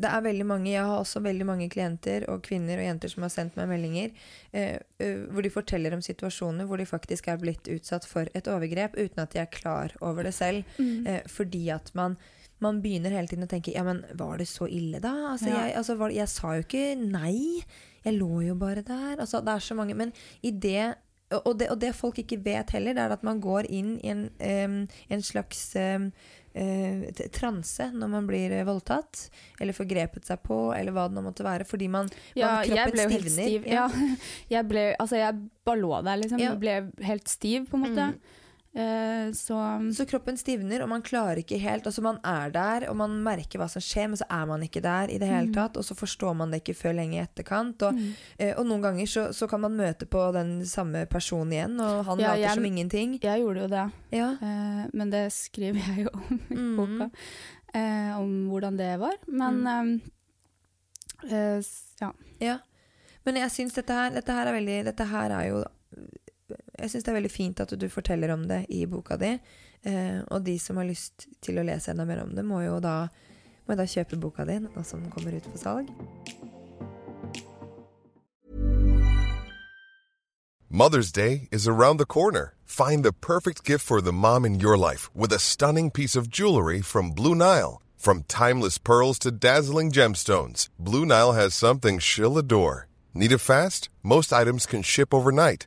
det er veldig mange, jeg har også veldig mange klienter og kvinner og jenter som har sendt meg meldinger uh, uh, hvor de forteller om situasjoner hvor de faktisk er blitt utsatt for et overgrep uten at de er klar over det selv, mm. uh, fordi at man man begynner hele tiden å tenke, ja, men var det så ille da? Altså, ja. jeg, altså, var, jeg sa jo ikke nei, jeg lå jo bare der, altså det er så mange, men i det Og det, og det folk ikke vet heller, det er at man går inn i en, um, en slags um, uh, transe når man blir voldtatt, eller får grepet seg på, eller hva det nå måtte være, fordi man, ja, man kroppet stivner. Ja, jeg ble helt stiv. Ja. Ja. Jeg ble, altså jeg bare lå der liksom, ja. Jeg ble helt stiv på en måte. Mm. Uh, så. så kroppen stivner, og man klarer ikke helt, altså man er der, og man merker hva som skjer, men så er man ikke der i det hele tatt, og så forstår man det ikke før lenge i etterkant, og, mm. uh, og noen ganger så, så kan man møte på den samme personen igjen, og han ja, later jeg, som ingenting. Jeg gjorde jo det, ja. uh, men det skriver jeg jo om i mm. boka, uh, om hvordan det var, men mm. uh, uh, ja. Ja, men jeg synes dette her, dette her er veldig, dette her er jo Jeg synes det er veldig fint at du forteller om det i boka di, eh, og de som har lyst til å lese enda mer om det må jo da, må da kjøpe boka din nå som den kommer ut på salg. Mother's Day is around the corner. Find the perfect gift for the mom in your life with a stunning piece of jewelry from Blue Nile. From timeless pearls to dazzling gemstones, Blue Nile has something she'll adore. Need it fast? Most items can ship overnight.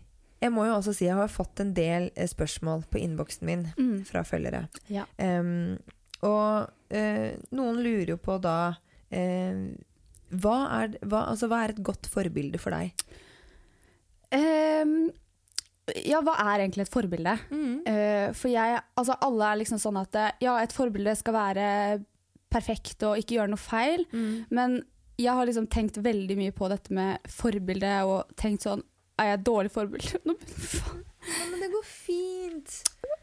Jeg må jo også si, jeg har fått en del spørsmål på innboksen min mm. fra følgere. Ja. Um, og uh, noen lurer jo på da, uh, hva, er, hva, altså, hva er et godt forbilde for deg? Um, ja, hva er egentlig et forbilde? Mm. Uh, for jeg, altså alle er liksom sånn at, ja, et forbilde skal være perfekt og ikke gjøre noe feil. Mm. Men jeg har liksom tenkt veldig mye på dette med forbilde, og tenkt sånn, er jeg dårlig forbilde? Nå, faen. Ja, men det går fint.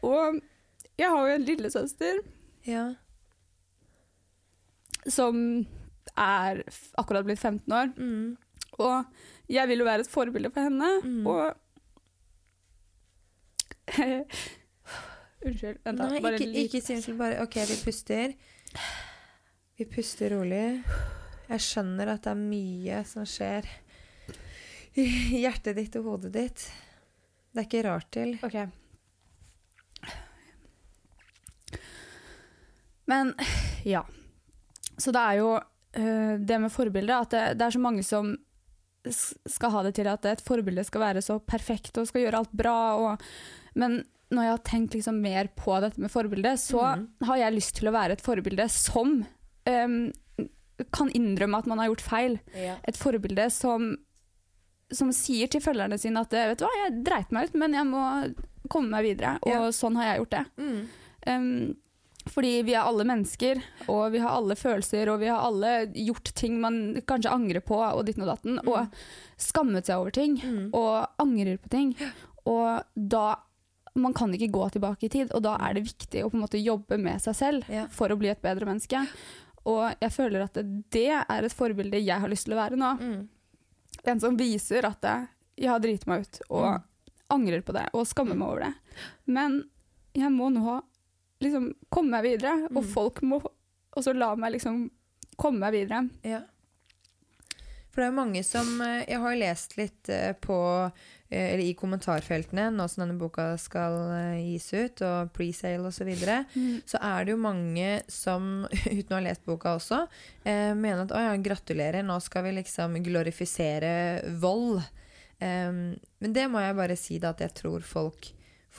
Og jeg har jo en lillesøster. Ja. som er akkurat blitt femten år. Mm. Og jeg vil jo være et forbilde for henne, mm. og Unnskyld, vent da. Nei, bare ikke, ikke si unnskyld, bare, ok, vi puster. Vi puster rolig. Jeg skjønner at det er mye som skjer I hjertet ditt og hodet ditt. Det er ikke rart til. Ok. Men, ja. Så det er jo uh, det med forbildet, at det, det er så mange som skal ha det til at et forbilde skal være så perfekt og skal gjøre alt bra. Og, men når jeg har tenkt liksom mer på dette med forbilde, så mm. har jeg lyst til å være et forbilde som um, kan innrømme at man har gjort feil. Ja. Et forbilde som, som sier til følgerne sine at, vet du hva, jeg dreit meg ut, men jeg må komme meg videre. Og ja. Sånn har jeg gjort det. Mm. Um, fordi vi er alle mennesker, og vi har alle følelser, og vi har alle gjort ting man kanskje angrer på, og ditt og datten, mm. og skammet seg over ting, mm. og angrer på ting. Og da man kan ikke gå tilbake I tid, og da er det viktig å på en måte jobbe med seg selv ja. For å bli et bedre menneske. Og jeg føler at det er et forbilde jeg har lyst til å være nå. Mm. En som viser at jeg har dritt meg ut, og mm. angrer på det, og skammer meg over det. Men jeg må nå liksom komme meg videre, og folk må også la meg liksom komme meg videre. Ja. For det er mange som, jeg har lest litt på, eller I kommentarfeltene, nå som denne boka skal gis ut, og pre-sale og så videre, mm. så er det jo mange som, uten å ha lest boka også, eh, mener at, åja, gratulerer, nå skal vi liksom glorifisere vold. Um, men det må jeg bare si da, at jeg tror folk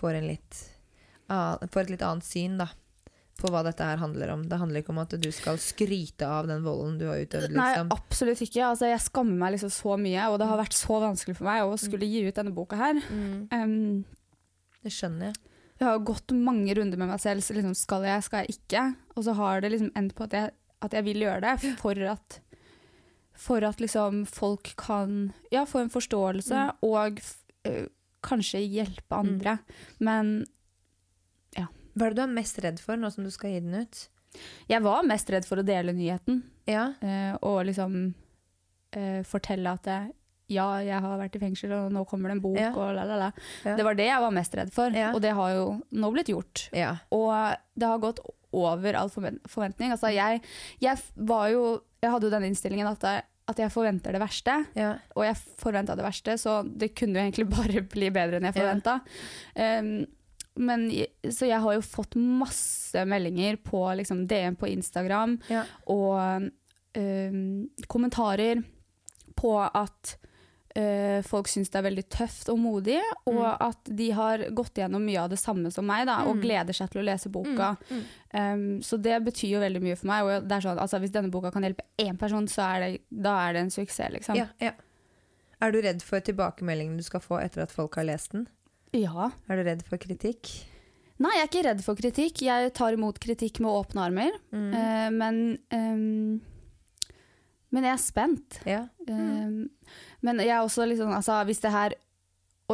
får, en litt, får et litt annet syn da. På hva dette her handler om. Det handler ikke om at du skal skryte av den volden du har utøvd. Liksom. Nei, absolutt ikke. Altså, jeg skammer meg liksom så mye, og det har vært så vanskelig for meg å skulle gi ut denne boka her. Mm. Um, det skjønner jeg. Jeg har gått mange runder med meg selv, så liksom, skal jeg, skal jeg ikke? Og så har det liksom endt på at jeg, at jeg vil gjøre det, for at, for at liksom folk kan ja, få en forståelse, mm. og uh, kanskje hjelpe andre. Mm. Men ja. Hva er det du er mest redd for nå som du skal gi den ut? Jeg var mest redd for å dele nyheten. Ja. Eh, og liksom eh, fortelle at jeg, ja, jeg har vært I fengsel, og nå kommer det en bok, ja. Og la la la. Ja. Det var det jeg var mest redd for, ja. Og det har jo nå blitt gjort. Ja. Og det har gått over all forventning. Altså, jeg, jeg var jo, jeg hadde jo den innstillingen at jeg, at jeg forventer det verste, ja. Og jeg forventet det verste, så det kunne jo egentlig bare bli bedre enn jeg forventet. Ja. Um, men så jeg har jo fått masse meldinger på liksom D M på Instagram ja. Og um, kommentarer på at uh, folk synes det er veldig tøft og modig og mm. at de har gått gjennom mye av det samme som meg da, og mm. gleder seg til å lese boka mm. Mm. Um, så det betyr jo veldig mye for meg og det er sånn, altså hvis denne boka kan hjelpe en person så er det, da er det en suksess liksom. Ja, ja. Er du redd for tilbakemeldingen du skal få etter at folk har lest den? Ja. Er du redd for kritikk? Nei, jeg er ikke redd for kritikk. Jeg tar imot kritikk med åpne armer. Mm. Uh, men, um, men jeg er spent. Ja. Mm. Um, men jeg er også liksom, altså, hvis det her,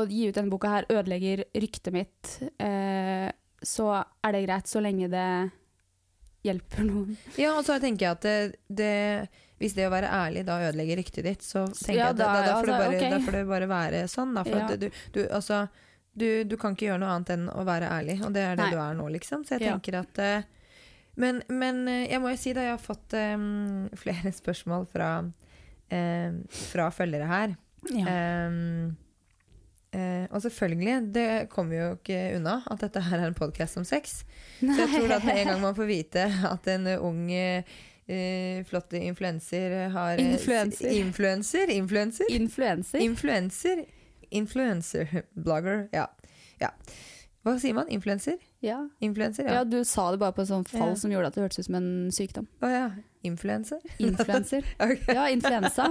å gi ut denne boka her, ødelegger ryktet mitt, uh, så er det greit så lenge det hjelper noen. Ja, og så tenker jeg at det... det Hvis det å være ærlig da ødelegger ryktet ditt, så tenker ja, jeg at da, da, da, får ja, da, bare, da får det bare være sånn. Da, for ja. At du, du, altså, du, du kan ikke gjøre noe annet enn å være ærlig, og det er det Nei. Du er nå, liksom. Så jeg ja. Tenker at... Men, men jeg må jo si da, jeg har fått um, flere spørsmål fra, um, fra følgere her. Ja. Um, Uh, og selvfølgelig, det kommer jo ikke unna at dette her er en podcast om sex. Nei. Så jeg tror at en gang man får vite at en ung uh, flotte influencer har influencer. influencer influencer influencer influencer influencer blogger ja. Ja. Hva sier man? Influencer? Ja. Influencer, ja. Ja, du sa det bare på en sånn fall ja. Som gjorde at det hørtes ut som en sykdom. Å oh, ja, influencer? Influencer. Okay. Ja, influensa.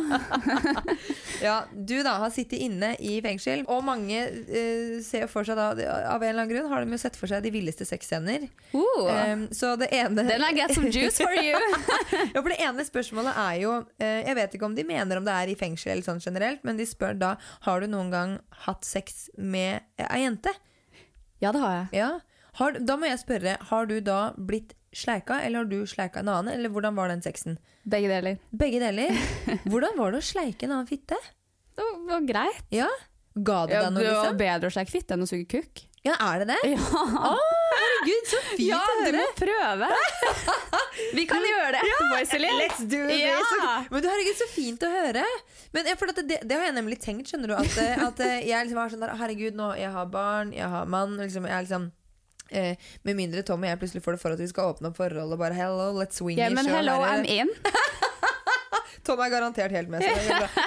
ja, du da har sittet inne I fengsel, og mange uh, ser for seg da, av en eller annen grunn, har de jo sett for seg de villeste sexscener. Uh, um, så det ene... Then I get some juice for you. ja, for det ene spørsmålet er jo, uh, jeg vet ikke om de mener om det er I fengsel sånn generelt, men de spør da, har du noen gang hatt sex med ei jente? Ja, det har jeg. Ja. Har, da må jeg spørre, har du da blitt slæka, eller har du slæka en annen, eller hvordan var den sexen? Begge deler. Begge deler? Hvordan var det å slæke en annen fitte? Det var greit. Ja? Ga det ja, deg noe, liksom? Det var bedre å slæke fitte enn å suge kukk. Ja, er det det? Ja. Åh, herregud, så fint ja, å høre. Ja, du må prøve. Vi kan gjøre det etterpå, Iselin. Let's do it. Ja. Men du, herregud, så fint å høre. Men for det, det, det har jeg nemlig tenkt, skjønner du, at, at jeg liksom var sånn der, herregud, nå, jeg har barn, jeg har mann, liksom, jeg er liksom... Eh, med mindre Tom og jeg plutselig får det for at vi skal åpne opp forhold og bare hello, let's swing yeah, men hello, I'm in Tom er garantert helt med seg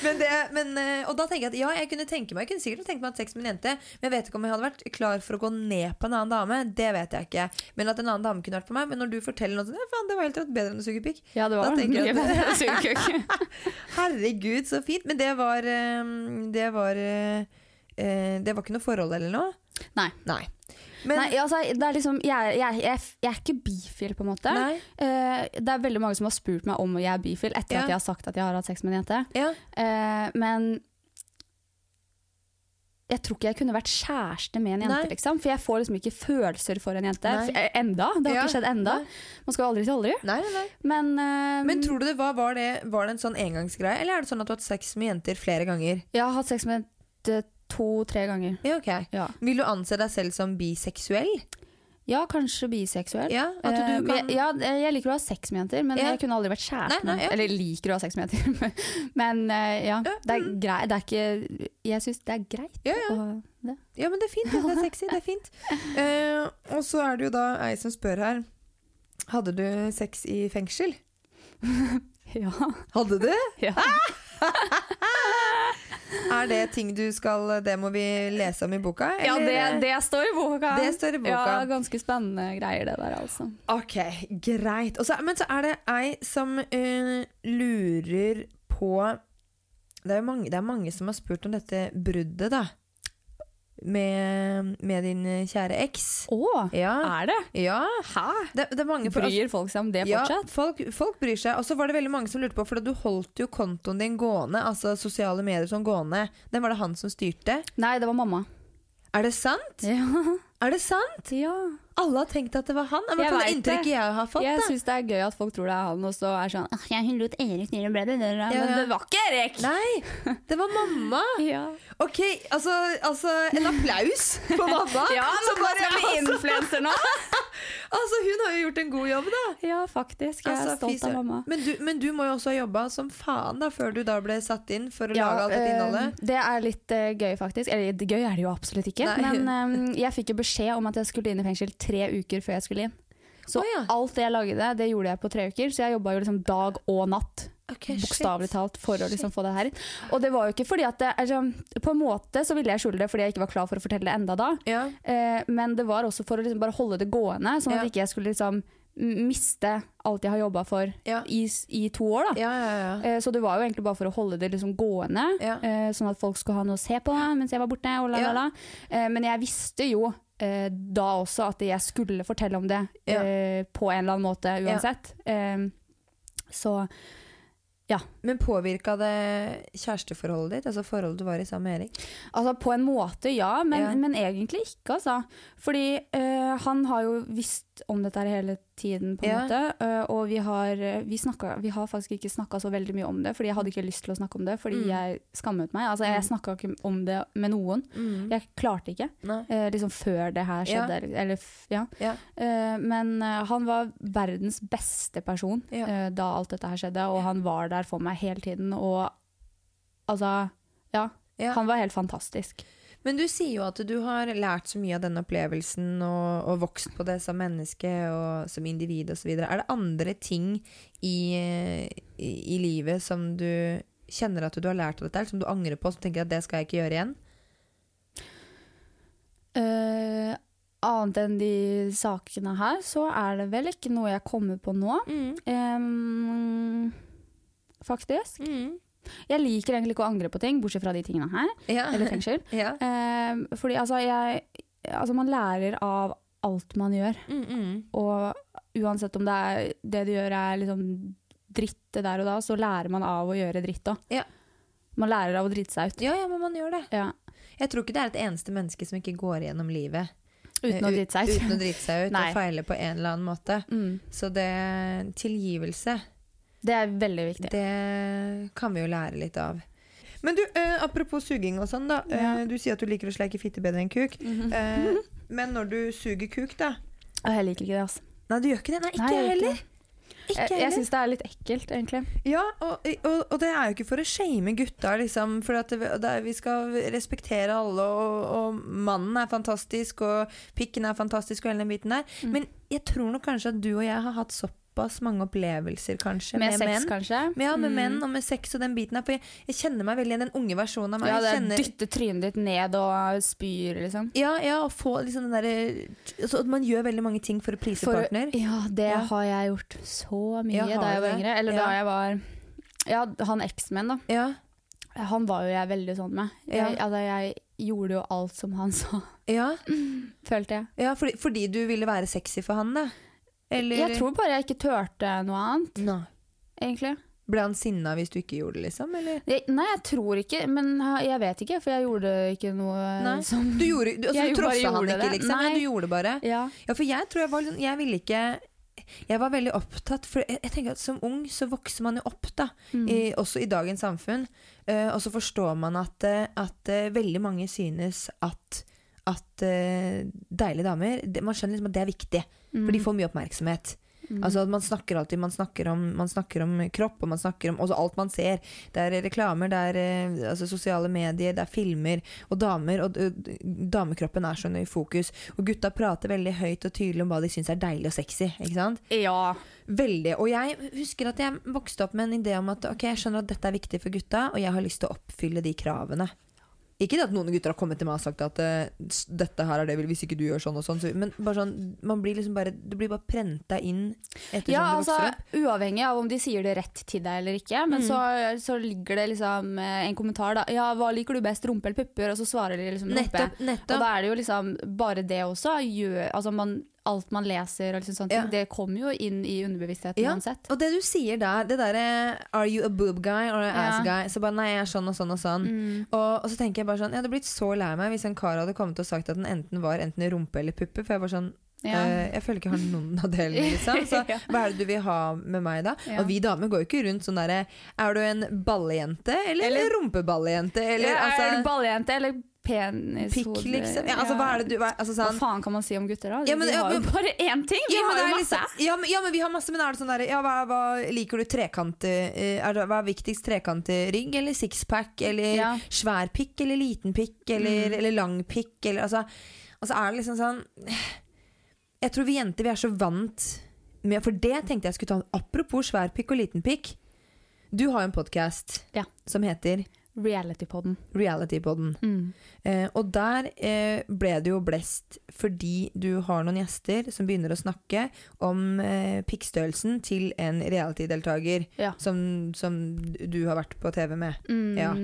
men det, men, og da tenker jeg at ja, jeg kunne tenke meg, jeg kunne sikkert tenke meg at sex med en jente, men jeg vet ikke om jeg hadde vært klar for å gå ned på en annen dame, det vet jeg ikke, men at en annen dame kunne vært på meg, men når du forteller noe sånn, ja, faen, det var helt rett bedre enn å suge pikk, ja, det var mye at, bedre enn å suge kukk herregud, så fint, men det var det var det var ikke noe forhold eller noe? Nei, nei Men, Nei, altså, det er liksom, jeg, jeg, jeg, jeg er ikke bifil på en måte uh, Det er veldig mange som har spurt meg om jeg er bifil etter ja. At jeg har sagt at jeg har hatt sex med en jente ja. uh, Men jeg tror ikke jeg kunne vært kjæreste med en jente liksom, for jeg får liksom ikke følelser for en jente for, enda, det har ja. Ikke skjedd enda Man skal aldri til aldri nei, nei. Men, uh, Men tror du det var, var, det, var det en sånn engangsgreie? Eller er det sånn at du har hatt sex med jenter flere ganger? Jeg har hatt sex med jenter to-tre ganger. Ja, okay. Ja. Vil du anse deg selv som biseksuell? Ja, kanskje biseksuell. Ja, at du kan... ja, jeg liker å ha sex med jenter, men ja. Jeg kunne aldri vært kjæresten. Nei, nei, ja. Eller liker å ha sex med jenter. men ja, det er greit. Det er ikke... Jeg synes det er greit. Ja, ja. Og det. Ja, men det er fint. Det er sexy, det er fint. Uh, og så er det jo da jeg som spør her. Hadde du sex i fengsel? ja. Hadde du? ja. Er det ting du skal Det må vi lese om i boka? Eller? Ja, det, det står i boka Det står i boka Ja, ganske spennende greier det der altså Ok, greit så, Men så er det jeg som uh, lurer på det er, mange, det er mange som har spurt om dette bruddet da Med, med din kjære eks Åh, ja. Er det? Ja Hæ? Det, det er mange for, Bryr folk seg om det fortsatt? Ja, folk, folk bryr seg Og så var det veldig mange som lurte på For du holdt jo kontoen din gående Altså sosiale medier som gående Den var det han som styrte Nei, det var mamma Er det sant? Ja Er det sant? Ja Alle har tenkt at det var han Men det inntrykk jeg har fått Jeg da. Synes det er gøy at folk tror det er han Og så er sånn ah, Jeg lot Erik nere ble det der, ja, ja. Men det var ikke Erik Nei, det var mamma ja. Ok, altså, altså En applaus på mamma Ja, nå kan jeg bli influencer nå Altså hun har jo gjort en god jobb da Ja, faktisk, jeg altså, er stolt av mamma men du, men du må jo også ha jobbet som faen da Før du da ble satt inn for å ja, lage alt dette innholdet Det er litt uh, gøy faktisk Eller gøy er det jo absolutt ikke Nei. Men um, jeg fikk jo beskjed om at jeg skulle inn i fengsel tre uker før jeg skulle inn Så oh, ja. Alt det jeg lagde, det gjorde jeg på tre uker Så jeg jobbet jo liksom dag og natt okay, Bokstavlig talt for å liksom få det her Og det var jo ikke fordi at det, altså, På en måte så ville jeg skjule det Fordi jeg ikke var klar for å fortelle det enda da ja. eh, Men det var også for å liksom bare holde det gående Sånn at ja. Ikke jeg skulle liksom miste alt jeg har jobbet for ja. i, i to år da ja, ja, ja. Eh, Så det var jo egentlig bare for å holde det liksom gående ja. eh, Sånn at folk skulle ha noe å se på Mens jeg var borte og la, ja. la, la. Eh, Men jeg visste jo da også at jeg skulle fortelle om det ja. eh, på en eller annen måte uansett ja. Eh, så ja men påvirket det kjæresteforholdet ditt altså forholdet du var i sammen med Erik altså på en måte ja men, ja. Men egentlig ikke altså fordi eh, han har jo visst om dette hele tiden på en ja. Måte eh, og vi har, vi, snakket, vi har faktisk ikke snakket så veldig mye om det fordi jeg hadde ikke lyst til å snakke om det fordi mm. jeg skammet meg altså jeg snakket ikke om det med noen mm. jeg klarte ikke eh, liksom før det her skjedde ja. Eller, ja. Ja. Eh, men eh, han var verdens beste person ja. eh, da alt dette her skjedde og ja. Han var der for meg hele tiden og altså ja, ja. Han var helt fantastisk Men du sier jo at du har lært så mye av den opplevelsen og, og vokst på det som menneske og som individ og så videre. Er det andre ting i, i, i livet som du kjenner at du har lært av dette, eller som du angrer på, som tenker at det skal jeg ikke gjøre igjen? Uh, annet enn de sakene her, så er det vel ikke noe jeg kommer på nå. Mm. Um, faktisk. Mm. Jeg liker egentlig ikke å angre på ting Bortsett fra de tingene her ja. Eller fengsel ja. eh, Fordi altså, jeg, altså man lærer av alt man gjør mm, mm. Og uansett om det, er, det du gjør er liksom dritt der og da Så lærer man av å gjøre dritt også ja. Man lærer av å drite seg ut Ja, ja men man gjør det ja. Jeg tror ikke det er et eneste menneske som ikke går gjennom livet Uten å drite seg ut. Uten å drite seg ut og feile på en eller annen måte. Mm. Så det, tilgivelse. Det er veldig viktig. Det kan vi jo lære litt av. Men du, eh, apropos suging og sånn da, ja. eh, du sier at du liker å sleike fitte bedre enn kuk. Mm-hmm. eh, men når du suger kuk da? Jeg liker ikke det, altså. Nei, du gjør ikke det. Nei, ikke Nei, jeg heller. Ikke. Ikke jeg, jeg synes det er litt ekkelt egentlig. Ja, og, og, og det er jo ikke for å shame gutta liksom, for at det, det, vi skal respektere alle og, og mannen er fantastisk og pikken er fantastisk og hele den biten der mm. men jeg tror nok kanskje at du og jeg har hatt såpass mange opplevelser kanskje med, med sex menn. Kanskje men, ja, med mm. menn og med sex og den biten der for jeg, jeg kjenner meg veldig i den unge versjonen av meg. Ja, det kjenner... dytter trynet ditt ned og spyr liksom. Ja, ja, og få liksom den der så man gjør veldig mange ting for å prise for, partner. Ja, det ja. Har jeg gjort så mye jeg da jeg var yngre. Eller ja. Da jeg var ja, han eksmenn da ja. Han var jo jeg veldig sånn med jeg, ja. Altså jeg gjorde jo alt som han sa. Ja. Følte jeg. Ja, fordi, fordi du ville være sexy for han da? Eller... Jeg tror bare jeg ikke tørte noe annet no. Egentlig ble han sinna hvis du ikke gjorde det liksom eller? Nei, jeg tror ikke, men jeg vet ikke for jeg gjorde ikke noe nei. Som du gjorde, du, altså, du trosset han ikke liksom, nei. Men du gjorde det bare ja. Ja, for jeg tror jeg var jeg ville ikke jeg var veldig opptatt for jeg, jeg tenker at som ung så vokser man jo opp da mm. i, også i dagens samfunn uh, og så forstår man at, at uh, veldig mange synes at at uh, deilige damer det, man skjønner liksom at det er viktig mm. for de får mye oppmerksomhet mm. altså man snakker alltid man snakker, om, man snakker om kropp og man snakker om også alt man ser det er reklamer, det er uh, altså sosiale medier det er filmer og damer og uh, damekroppen er sånn i fokus og gutta prater veldig høyt og tydelig om hva de synes er deilig og sexy ikke sant? Ja. Veldig, og jeg husker at jeg vokste opp med en idé om at ok, jeg skjønner at dette er viktig for gutta og jeg har lyst til å oppfylle de kravene ikke at noen gutter har kommet til meg og sagt at uh, dette her er det vel hvis ikke du gjør sånn og sånn, så, men bare sånn, man blir liksom bare, du blir bare prentet inn etter ja, sånn du vokser opp. Altså, uavhengig av om de sier det rett til deg eller ikke, men mm. så, så ligger det liksom en kommentar da, ja, hva liker du best, rumpe eller pupper, og så svarer de liksom rumpe. Og da er det jo liksom bare det også, gjør, altså man allt man läser och sånt ja. Det kommer ju in i underbevisstheten ja. Oavsett. Och det du säger där, det där är are you a boob guy or an ja. Ass guy? Så bara nej, jag är sån och sån och sån. Mm. Och så tänker jag bara sån, jag hade blivit så lär mig hvis en kar hade kommit och sagt att den enten var enten rumpa eller puppe för jag bara sån ja. Eh, jag följer inte någon av det liksom. Så ja. Vad är det du vill ha med mig då? Ja. Och vi damer går ju inte runt sån där är du en balljente eller, eller rumpeballjente eller ja, alltså är du balljente eller penis pick liksom. Ja, alltså ja. Vad är det du hva, altså, sånn, hva faen kan man si om gutter då? Ja, men, vi har ja, men, jo bara en ting. Vi ja, har ju massa. Liksom, ja, ja, men vi har massa men är det sån där ja vad vad liker du trekant är det vad är viktigst trekant rygg eller sixpack eller ja. Svær pick eller liten pick eller mm. eller lang pick eller alltså alltså är det liksom sån jag tror vi jenter vi är så vant med för det tänkte jag skulle ta apropos svær pick och liten pick. Du har en podcast ja. Som heter Reality-podden. Reality-podden. Mm. Eh, og der eh, ble det jo blest fordi du har noen gjester som begynner å snakke om eh, pikkstørrelsen til en reality-deltager ja. som, som du har vært på T V med. Mm. Ja.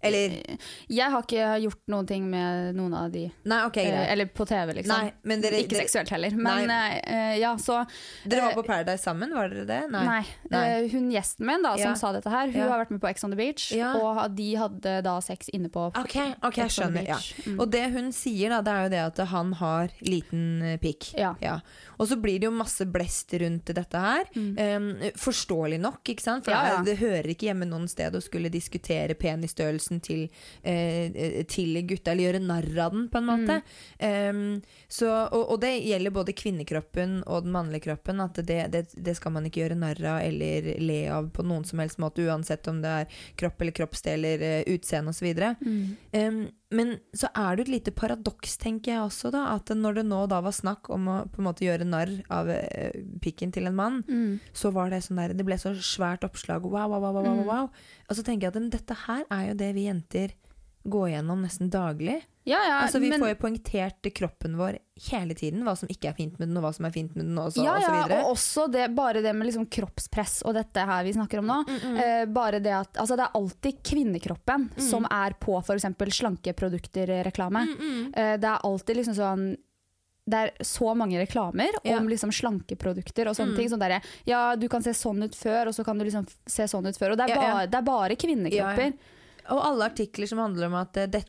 Eller jag har inte gjort någonting med någon av de. Nej, okay, eh, eller på T V liksom. Nej, men det är inte sexuellt heller, men eh, ja så det var på Paradise sammen var det det? Nej. Nej, hon gästen min då som ja. Sa detta här, hon ja. Har varit med på X on the Beach ja. Och de hade då sex inne på Okej, okay, okej, okay, jag skönner ja. Mm. Och det hon säger då det är ju det att han har liten pik. Ja. Ja. Och så blir det ju massa bläst runt detta här. Mm. Ehm förståeligt nog, ikk sant? För ja, ja. Det hör inte hemma någonstans och skulle diskutera penisstörelse til, eh, til gutta eller gjøre narr av den på en måte mm. um, så, og, og det gjelder både kvinnekroppen og den mannlige kroppen at det, det, det skal man ikke gjøre narr av eller le av på noen som helst måte uansett om det er kropp eller kroppsdeler utseende og så videre mm. um, men så er det et lite paradoks tenker jeg også da, at når det nå da var snakk om å på en måte gjøre narr av eh, pikken til en mann mm. så var det sånn der, det ble så svært oppslag wow, wow, wow, wow, mm. wow og så tenker jeg at men, dette her er jo det vi jenter går igenom nästan daglig. Ja ja, altså, vi men... får ju poängterat kroppen vår hela tiden vad som inte är fint med den och vad som är fint med den och så ja, og så vidare. Ja, och också det bara det med liksom kroppspress och detta här vi snackar om nå. Eh, bara det att alltså det är alltid kvinnekroppen mm. som är på för exempel slanke produkter reklam. Mm-mm. Eh, det är alltid liksom sån där så många reklamer ja. Om liksom slanke produkter och sånt mm. ting som där ja, du kan se sån ut för och så kan du liksom se sån ut för och det är bara det är bara kvinnekroppar. Ja, ja. Och alla artiklar som handlar om att detta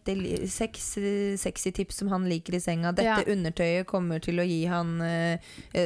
sex sexy tips som han liker I sängen, detta ja. Undertöjet kommer till att ge han eh,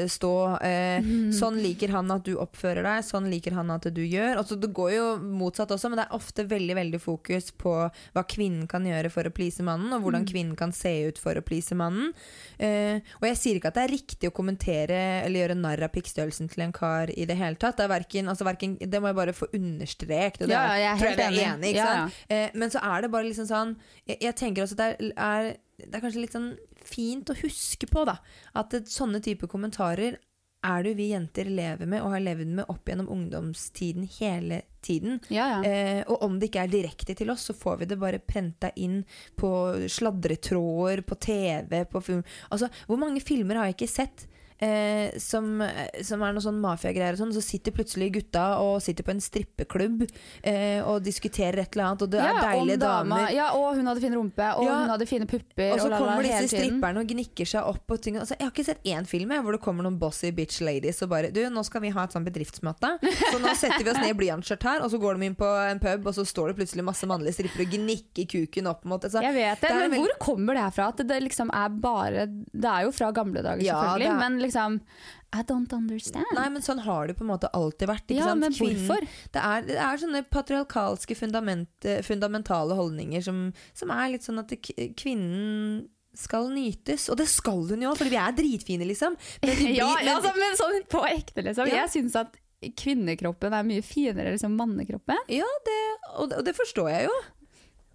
stå eh, mm. sån liker han att du uppför dig, sån liker han att du gör. Alltså det går ju motsatt också, men det är ofta väldigt väldigt fokus på vad kvinnan kan göra för att please mannen och hur mm. kvinnan kan se ut för att please mannen. Eh, och jag säger inte att det är riktigt att kommentera eller göra narr av pickstörelsen till en kar I det hela tatt. Det är varken alltså varken det måste jag bara få understrekt och det är, ja, jag är helt enig, enig ja, ja. Eh, men så är det bara liksom sån jag, jag tänker också att det är det är kanske lite fint att huska på då att såna typer kommentarer är det vi jenter lever med och har levt med upp genom ungdomstiden hela tiden. Ja, ja. Eh, och om det inte är direkt till oss så får vi det bara prenta in på sladdretråder, på T V, på film. Alltså, hur många filmer har jag inte sett? Eh, som som är någon sån mafiagrejer sån så sitter plötsligt gutta och sitter på en strippeklubb eh, och diskuterar ett eller annat och det är ja, deilige damer. Ja, och hon hade fin rumpa och ja. Hon hade fina pupper och så kommer dessa stripparen och gnikker sig upp och ting. Alltså jag har inte sett en film där det kommer någon bossy bitch ladies och bara du nu ska vi ha ett sånt bedriftsmöte så nu sätter vi oss ner I blyantskjørt här och så går de in på en pub och så står det plötsligt massa manliga strippor och gnikker kuken upp mot alltså Jag vet det, det men veld... var kommer det här från att det liksom är bara det är ju från gamla dagar ja, er... men liksom I don't understand. Nej, men sån har det på något alltid varit, inte ja, sant? Men varför? Det är det är såna patriarkalska fundament fundamentala hållningar som som är lite sån att kvinnan ska nytes och det ska hon ju för vi är dritfina liksom. Men det blir, ja, men, alltså, men sån på äkta liksom. Ja. Jag syns att kvinnekroppen är mycket finare än liksom mannekroppen. Ja, det och, och det förstår jag ju.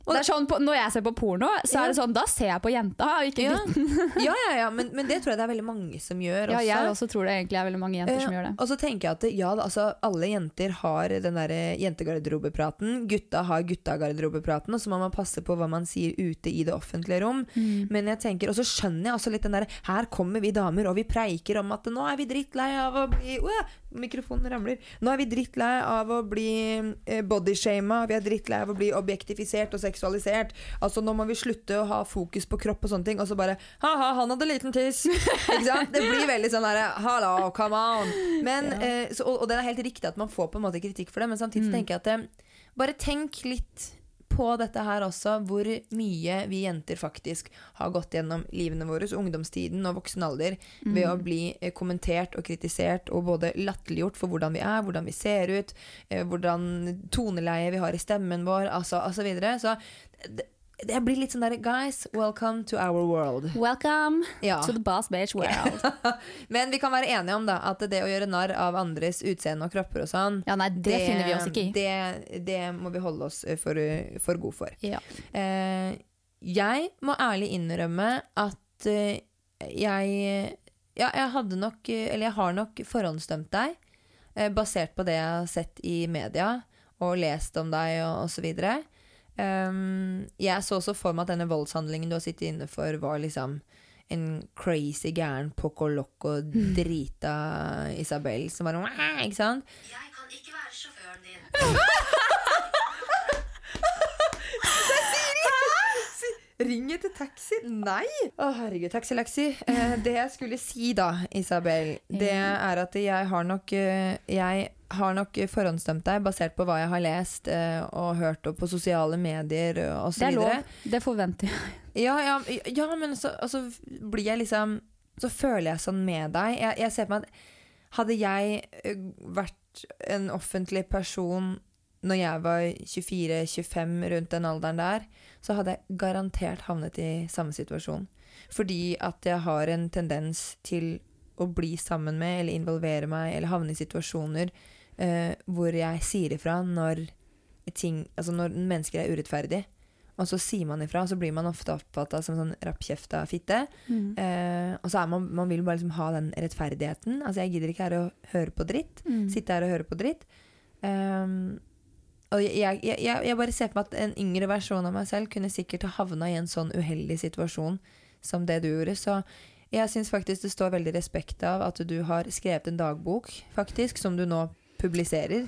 Och det är sån på när jag ser på porno så är ja. Det sån då ser jag på jenta och inte ja. ja ja ja men men det tror jag det är väldigt många som gör också. Ja jag också tror det egentligen är väldigt många jenter som gör det. Och så tänker jag att ja alltså alla jenter har den där jentegarderobepraten, gutta har guttagarderobepraten och så måste man passa på vad man säger ute I det offentliga rum. Mm. Men jag tänker och så skönner jag också lite den där här kommer vi damer och vi preiker om att nu är vi drittlei av att bli uh, mikrofonen ramlar. Nu är vi drittlei av att bli uh, bodyshamea, vi är drittlei av att bli objektificerat och sex sexualiserat. Alltså när man vill sluta ha fokus på kropp och sånt ting och så bara haha han hade liten tiss. Exakt. Det blir väldigt sån där hallå come on. Men ja. eh, så och, och det är helt riktigt att man får på en måte kritik för det men samtidigt mm. tänker jag att eh, bara tänk lite på detta här också hur mycket vi jenter faktiskt har gått igenom livene våre, ungdomstiden och vuxen ålder mm. ved att bli eh, kommenterat och kritiserat och både latterliggjort för hur vi är, hur vi ser ut, eh, hur toneleje vi har I stemmen vår, alltså alltså vidare så det, det blir lite sån där guys, welcome to our world. Welcome ja. To the boss bitch world. Men vi kan vara eniga om det att det att göra narr av andres utseende och kroppar och sån. Ja nej, det, det finner vi oss inte I. Det det måste vi hålla oss för för god för. Ja. Eh, jag måste ärligt innrömma att eh, jag ja, jag hade nog eller jag har nog förhandsdömt dig eh, baserat på det jag har sett I media och läst om dig och, och så vidare. Um, jag så så för mig att den här våldshandlingen du har sittit inne för var liksom en crazy gärn poco loco drita Isabelle som var en ikke sant? Jag kan inte vara chauffören din. Ringe till taxi? Nej. Åh, herregud, taxilaxi. Eh, det jag skulle si da, Isabelle, det är att jag har nog jag har nog förhandsdömt dig baserat på vad jag har läst eh, och hört och på sociala medier och så vidare. Det är lov. Det förväntar jag. Ja, ja, ja, men så alltså blir jag liksom så føler jag sån med dig. Jag, jag ser på att hade jag varit en offentlig person när jag var tjugofire tjugofem runt den åldern där så hade jag garanterat hamnat I samma situation fördi att jag har en tendens till att bli samman med eller involvera mig eller hamna I situationer eh, hvor jag säger ifrån när ting alltså när människor är orättfärdiga och så säger man ifrån så blir man ofta uppfattad som sån rappkäfta fitte mm. eh, och så är man man vill bara liksom ha den rättfärdigheten alltså jag gillar inte här att höra på dritt mm. sitta här och höra på dritt um, och jag jag jag jag bara ser på att en yngre version av mig själv kunde säkert ha havnat I en sån oheldig situation som det du gjorde så jag syns faktiskt det står väldigt respekt av att du har skrivit en dagbok faktiskt som du nu publicerar.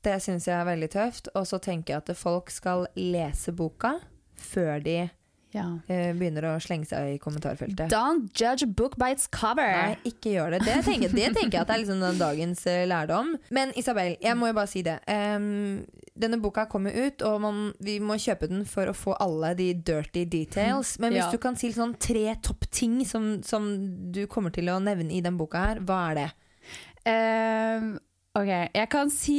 Det syns jag är väldigt tufft och så tänker jag att folk ska läsa boka för de Ja. Begynner å slenge seg I kommentarfeltet. Don't judge a book by its cover. Nei, ikke gjør det. Det tenker, det tenker jeg at det er liksom den dagens lærdom. Men Isabel, jeg må jo bare si det. Um, denne boka kommer ut, og man, vi må kjøpe den for å få alle de dirty details. Men hvis ja. Du kan si sånn tre topp ting som, som du kommer til å nevne I den boka her, hva er det? Um, ok, jeg kan si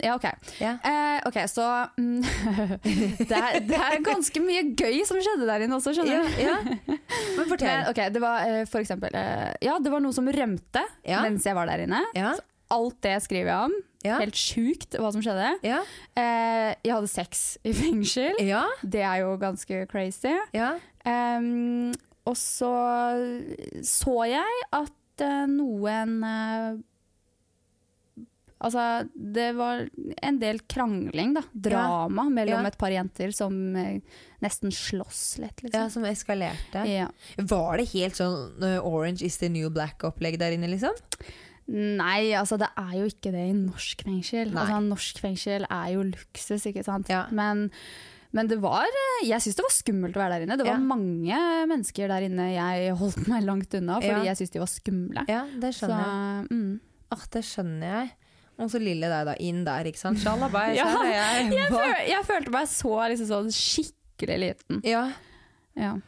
ja, ok, yeah. uh, okay så mm, det, er, det er ganske mye gøy som skjedde der inne også, skjønner du? Yeah, yeah. Men fortell Men, ok, det var uh, for eksempel uh, ja, det var noe som rømte yeah. mens jeg var der inne yeah. så alt det skriver jeg om yeah. helt sjukt hva som skjedde yeah. uh, jeg hadde sex I fengsel yeah. det er jo ganske crazy yeah. um, og så så jeg at uh, noen uh, Altså, det var en del krangling da, drama ja. Mellom ja. Et par jenter som nästan slåss lite liksom. Ja, som eskalerade. Ja. Var det helt sån Orange is the new black upplägg där inne liksom? Nej, alltså det är ju inte det I norsk fengsel. Alltså norsk fengsel är ju luksus, ikke sant? Ja. Men men det var jag syns det var skummelt att vara där inne. Det var ja. Många människor där inne. Jag holdt mig långt undan för ja. Jag syns det var skumla. Ja, det skönner jag. Mm. Ach, det skönner jag. Och så lille där då in där, liksom. Shalabaj ja, så jag. Jag föl- jag fölte mig så liksom så skicklig liten. Ja. Ja.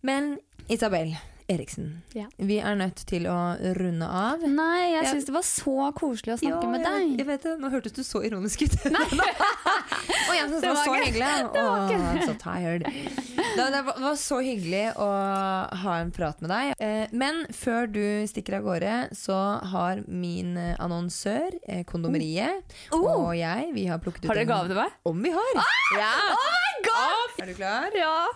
Men Isabelle Eriksen. Ja. Vi är er nöjt till att runda av. Nej, jag syns det var så koselig att snacka ja, med dig. Jag vet inte, nu hördes du så ironisk ut. Och jag syns det var så hyggligt. Åh, I'm so tired. Det, det var så hyggelig att ha en prat med dig. Eh, men för du sticker av gårde så har min annonsör eh, kondomeriet oh. oh. och jag vi har plockat ut. Har du gav det va? Om vi har. Ah! Ja. Oh my god. Är du klar? Ja.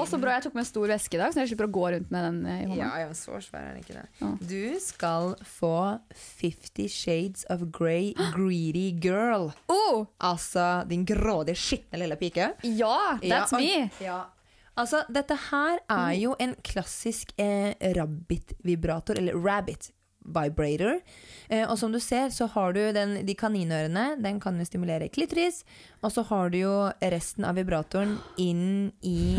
Och så bra jag tog med en stor väska idag så jag slipper gå runt med den I hånden. Ja, jag så svär är inte det. Oh. Du ska få Fifty Shades of Grey Greedy Girl. Oh, alltså din grådige skitna lilla pika. Ja, that's ja, me. Ja. Alltså detta här är er ju en klassisk eh, rabbit vibrator eller rabbit vibrator. Eh, och som du ser så har du den de kaninörena, den kan ju stimulera klitoris och så har du ju resten av vibratorn in I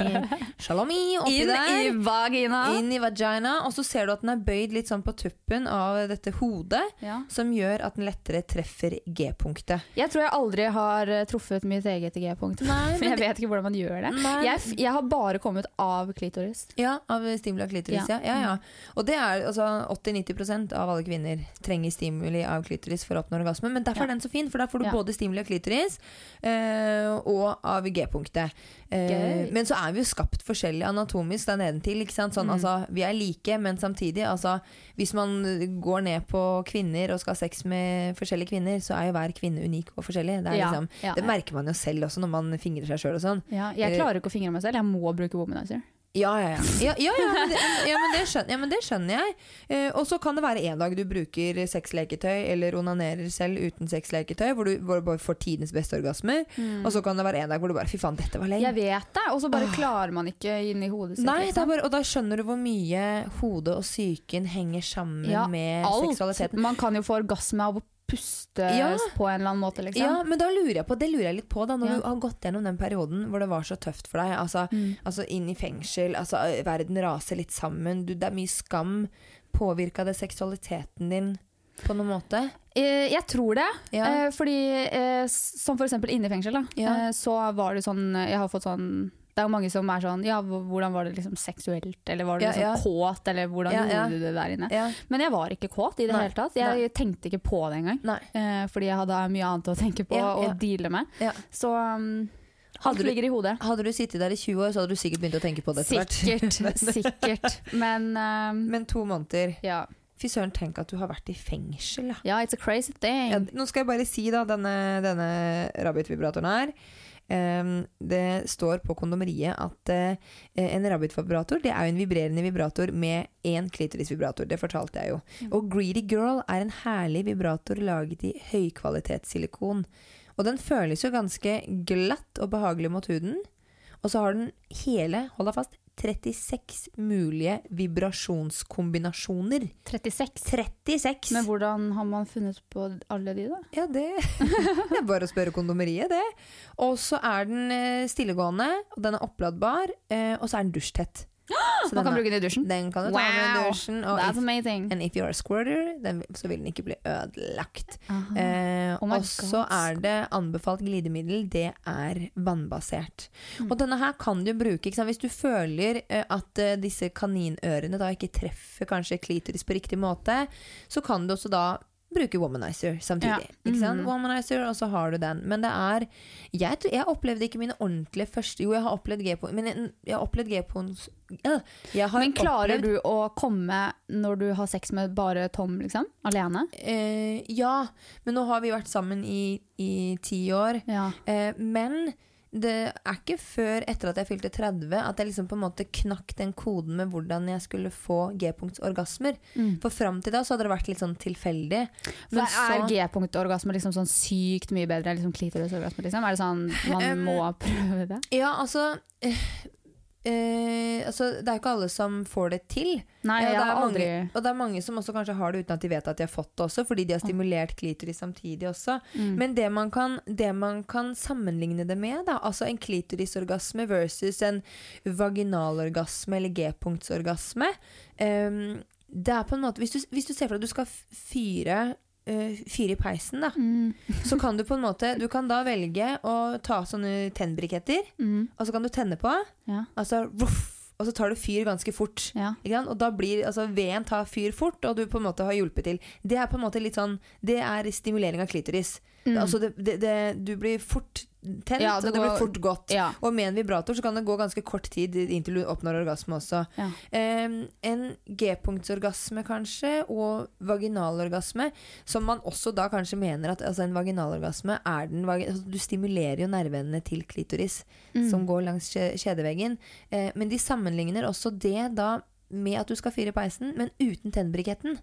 shalomi och in der, I vagina, in I vagina och så ser du att den är er böjd lite sån på tuppen av detta hode ja. Som gör att den lättare träffar G-punktet. Jag tror jag aldrig har truffat mitt eget G-punkt. Nej, men jag vet inte hur man gör det. Jag jag har bara kommit av klitoris. Ja, av stimula klitoris. Ja, ja. ja, ja. Och det är er, alltså åttio till nittio procent av alla kvinnor tränger stimuli av klitoris för att uppnå orgasmen, men därför är ja. Den så fin för där får du ja. Både stimuli och klitoris eh, och av G-punktet. Eh, men så är er vi ju skapt forskjellig anatomiskt där nedentil, ikke sant? Sånn mm. altså vi är er like, men samtidigt alltså hvis man går ner på kvinnor och ska ha sex med forskjellige kvinnor så är er ju varje kvinna unik och forskjellig. Det er liksom ja. Ja. Det märker man ju själv också när man fingrar sig själv och sån. Ja, jag klarar inte att fingra mig själv. Jag måste bruka womanizer. Ja ja ja. Ja ja ja men det, ja men det skjønner, ja men det skjønner jeg. Eh, og så kan det være en dag du bruker sexleketøy eller onanerer selv uten sexleketøy hvor du hvor du bare får tidens beste orgasmer. Mm. Og så kan det være en dag hvor du bare fy faen dette var lenge. Jeg vet det. Og så bare oh. klarer man ikke inn I hodet sitt. Nei, det er bare og da skjønner du hvor mye hodet og psyken henger sammen ja, med alt. Seksualiteten. Man kan jo få orgasme av å puste ja. På en eller annen måte liksom. Ja, men då lurar jag på, det lurar jag lite på då när ja. Du har gått igenom den perioden hvor det var så tufft för dig, alltså mm. alltså in I fängelse, alltså världen raser lite samman, du det är er mycket skam, påverkade sexualiteten din på något måte? Eh, jag tror det. Ja. Eh, fordi eh, som för exempel inne I fängelse då, ja. eh, så var det sån jag har fått sån det är er många som är er sån ja, hur var det liksom sexuellt eller var det liksom ja, ja. Kåt eller hur ja, ja. Gjorde du det där inne? Ja. Men jag var inte kåt I det hela tatt. Jag tänkte inte på det en gång. Eh, för jag hade mycket annat att tänka på ja, ja. Och deala med. Ja. Så um, hade du ligger I hodet. Hade du suttit där I tjugo år så hade du säkert börjat tänka på det efterhvert. Säkert, säkert. Men um, men två månader. Ja. Fysøren, tenk at du har vært I fengsel. Ja, yeah, it's a crazy thing. Ja, nå skal jeg bare si da, denne, denne rabbit-vibratoren her, um, det står på kondomeriet at uh, en rabbit-vibrator, det er jo en vibrerende vibrator med en klitoris-vibrator, det fortalte jeg jo. Mm. Og Greedy Girl er en herlig vibrator laget I høykvalitetssilikon, og den føles jo ganske glatt og behagelig mot huden, og så har den hele, hold deg fast, trettiseks mulige vibrasjonskombinasjoner. trettiseks? trettiseks! Men hvordan har man funnet på alle de da? Ja, det, det er bare å spørre kondomeriet, det. Og så er den stillegående, og den er oppladbar, og så er den dusjtett. Så man kan bruke den I dusjen? Den kan du ta med I dusjen. Wow, that's amazing. And if you're a squirter, den, så vil den ikke bli ødelagt. Eh, oh og så er det anbefalt glidemiddel, det er vannbasert. Mm. Og denne her kan du bruke, ikke sant? Hvis du føler at disse kaninørene da ikke treffer kanskje klitoris på riktig måte, så kan du også da bruker womanizer samtidig, ja. Ikke sant? Womanizer, og så har du den. Men det er, jeg, jeg opplevde ikke mine ordentlige første, jo jeg har opplevd G-pon, men jeg, jeg har opplevd G-pon, ja, jeg har Men klarer opplevd, du å komme når du har sex med bare Tom, liksom, alene? Eh, ja, men nå har vi vært sammen i, i ti år, ja. eh, men det er ikke før etter at jeg fylte tretti at jeg liksom på en måte knakk den koden med hvordan jeg skulle få G-punktsorgasmer mm. for frem til da så hadde det vært litt sånn tilfeldig men er så, G-punktorgasmer liksom sånn sykt mye bedre liksom klitorisorgasmer liksom? Er det sånn man må prøve det? Ja, altså øh, øh, altså det er ikke alle som får det til Nei, jeg har aldri mange, og det er mange som også kanskje har det uten at de vet at de har fått det også fordi de har stimulert klitoris samtidig også mm. men det man, kan, det man kan sammenligne det med da, altså en klitorisorgasme versus en vaginalorgasme eller G-punktsorgasme um, det er på en måte hvis du, hvis du ser for at du skal fyre fyre I peisen da mm. så kan du på en måte, du kan da velge å ta sånne tennbriketter mm. og så kan du tenne på ja. Altså ruff og så tar du fyr ganske fort ja. Og da blir, altså veden tar fyr fort og du på en måte har hjulpet til det er på en måte litt sånn, det er stimulering av klitoris mm. altså det, det, det, du blir fort tent ja, det og det går, blir fort godt ja. Og med en vibrator så kan det gå ganske kort tid inntil du oppnår orgasme også ja. um, en G-punktsorgasme kanskje og vaginalorgasme som man også da kanskje mener at altså en vaginalorgasme er den altså, du stimulerer jo nervene til klitoris mm. som går langs kjedeveggen uh, men de sammenligner også det da med at du skal fyre peisen men uten tennbriketten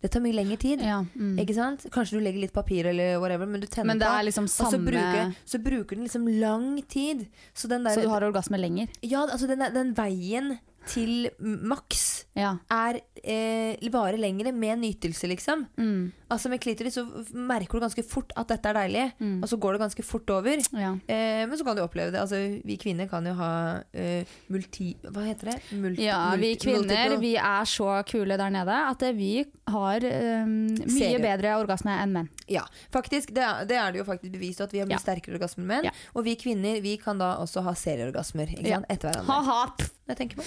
Det tar mye lengre tid, ja, mm. ikke sant? Kanskje du legger litt papir eller whatever, men du tenner men det er liksom på, samme... og så bruker, så bruker den liksom lang tid. Så, den der, så du har orgasme lenger? Ja, altså den, der, den veien til maks ja. Er eh, bare lengre med en nytelse, liksom. Mm. Altså med klitoris så merker du ganske fort at dette er deilig, mm. og så går det ganske fort over. Ja. Eh, men så kan du oppleve det. Altså, vi kvinner kan jo ha eh, multi... Hva heter det? Multi, ja, vi kvinner, multiple. Vi er så kule der nede at vi har har um, mye Seriø. Bedre orgasme enn menn. Ja, faktisk, det er det, er det jo faktisk bevist at vi har mye ja. Sterkere orgasmer enn menn, ja. Og vi kvinner, vi kan da også ha serieorgasmer, ikke sant, ja. Etter hverandre. Ha-ha! Jeg tenker på.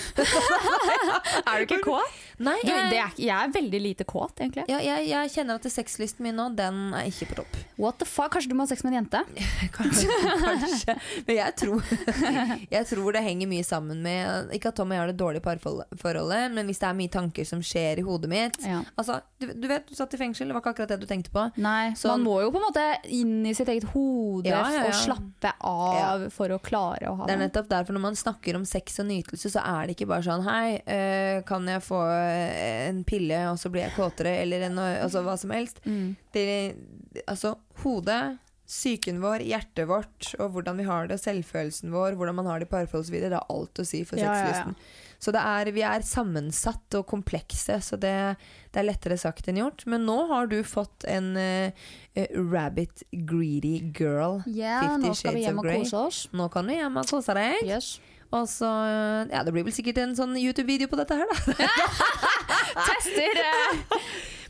Er du ikke kåt? Nei, jeg, du, det er, jeg er veldig lite kåt, egentlig. Ja, jeg, jeg kjenner at sexlysten min nå, den er ikke på topp. What the fuck? Kanskje du må ha sex med en jente? kanskje, kanskje. Men jeg tror, jeg tror det henger mye sammen med, ikke at Tom og jeg har det dårlige parforholdet, men hvis det er mye tanker som skjer I hodet mitt, ja. Altså, du, du vet, du satt I fengsel, det var ikke akkurat det du tenkte på. Nei, så, man må jo på en måte inn I sitt eget hode ja, ja, ja. Og slappe av ja. For å klare å ha det. Det er nettopp derfor når man snakker om sex og nytelse, så er det ikke bare sånn, hei, kan jeg få en pille, og så blir jeg kåtere, eller en, altså, hva som helst. Mm. Det, altså, hodet, psyken vår, hjertet vårt, og hvordan vi har det, selvfølelsen vår, hvordan man har det I parforholdsvidere, det har alt å si for sexlysten. Ja, ja, ja. Så det er, vi er sammensatt og komplekse, så det, det er lettere sagt enn gjort. Men nå har du fått en uh, rabbit greedy girl, yeah, Fifty Shades of Grey. Nå kan vi hjemme og kose deg. Yes. Og så, ja, det blir vel sikkert en sånn YouTube-video på dette her da. Tester!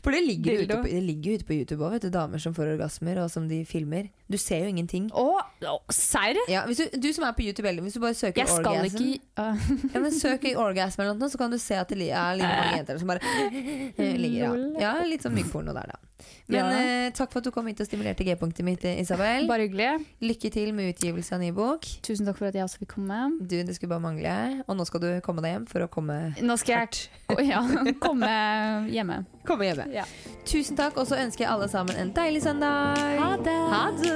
For det ligger, ute på, det ligger ute på YouTube også, vet du, damer som får orgasmer og som de filmer. Du ser jo ingenting. Åh, oh, oh, sær? Ja, hvis du, du som er på YouTube, hvis du bare søker jeg orgasm. Jeg skal ikke... Uh. Ja, men søker I orgasm eller noe, så kan du se at det er litt mange jenter som bare ligger, ja. Ja, litt sånn myggporno der da. Men ja. eh, takk for at du kom hit og stimulerte G-punktet mitt, Isabel. Bare hyggelig. Lykke til med utgivelse av ny bok. Tusen takk for at jeg også fikk komme. Du, det skulle bare mangle. Og nå skal du komme deg hjem for å komme... Nå skal jeg oh, ja. komme hjemme. Komme hjemme. Ja. Tusen takk, og så ønsker jeg alle sammen en deilig søndag. Ha det! Ha det!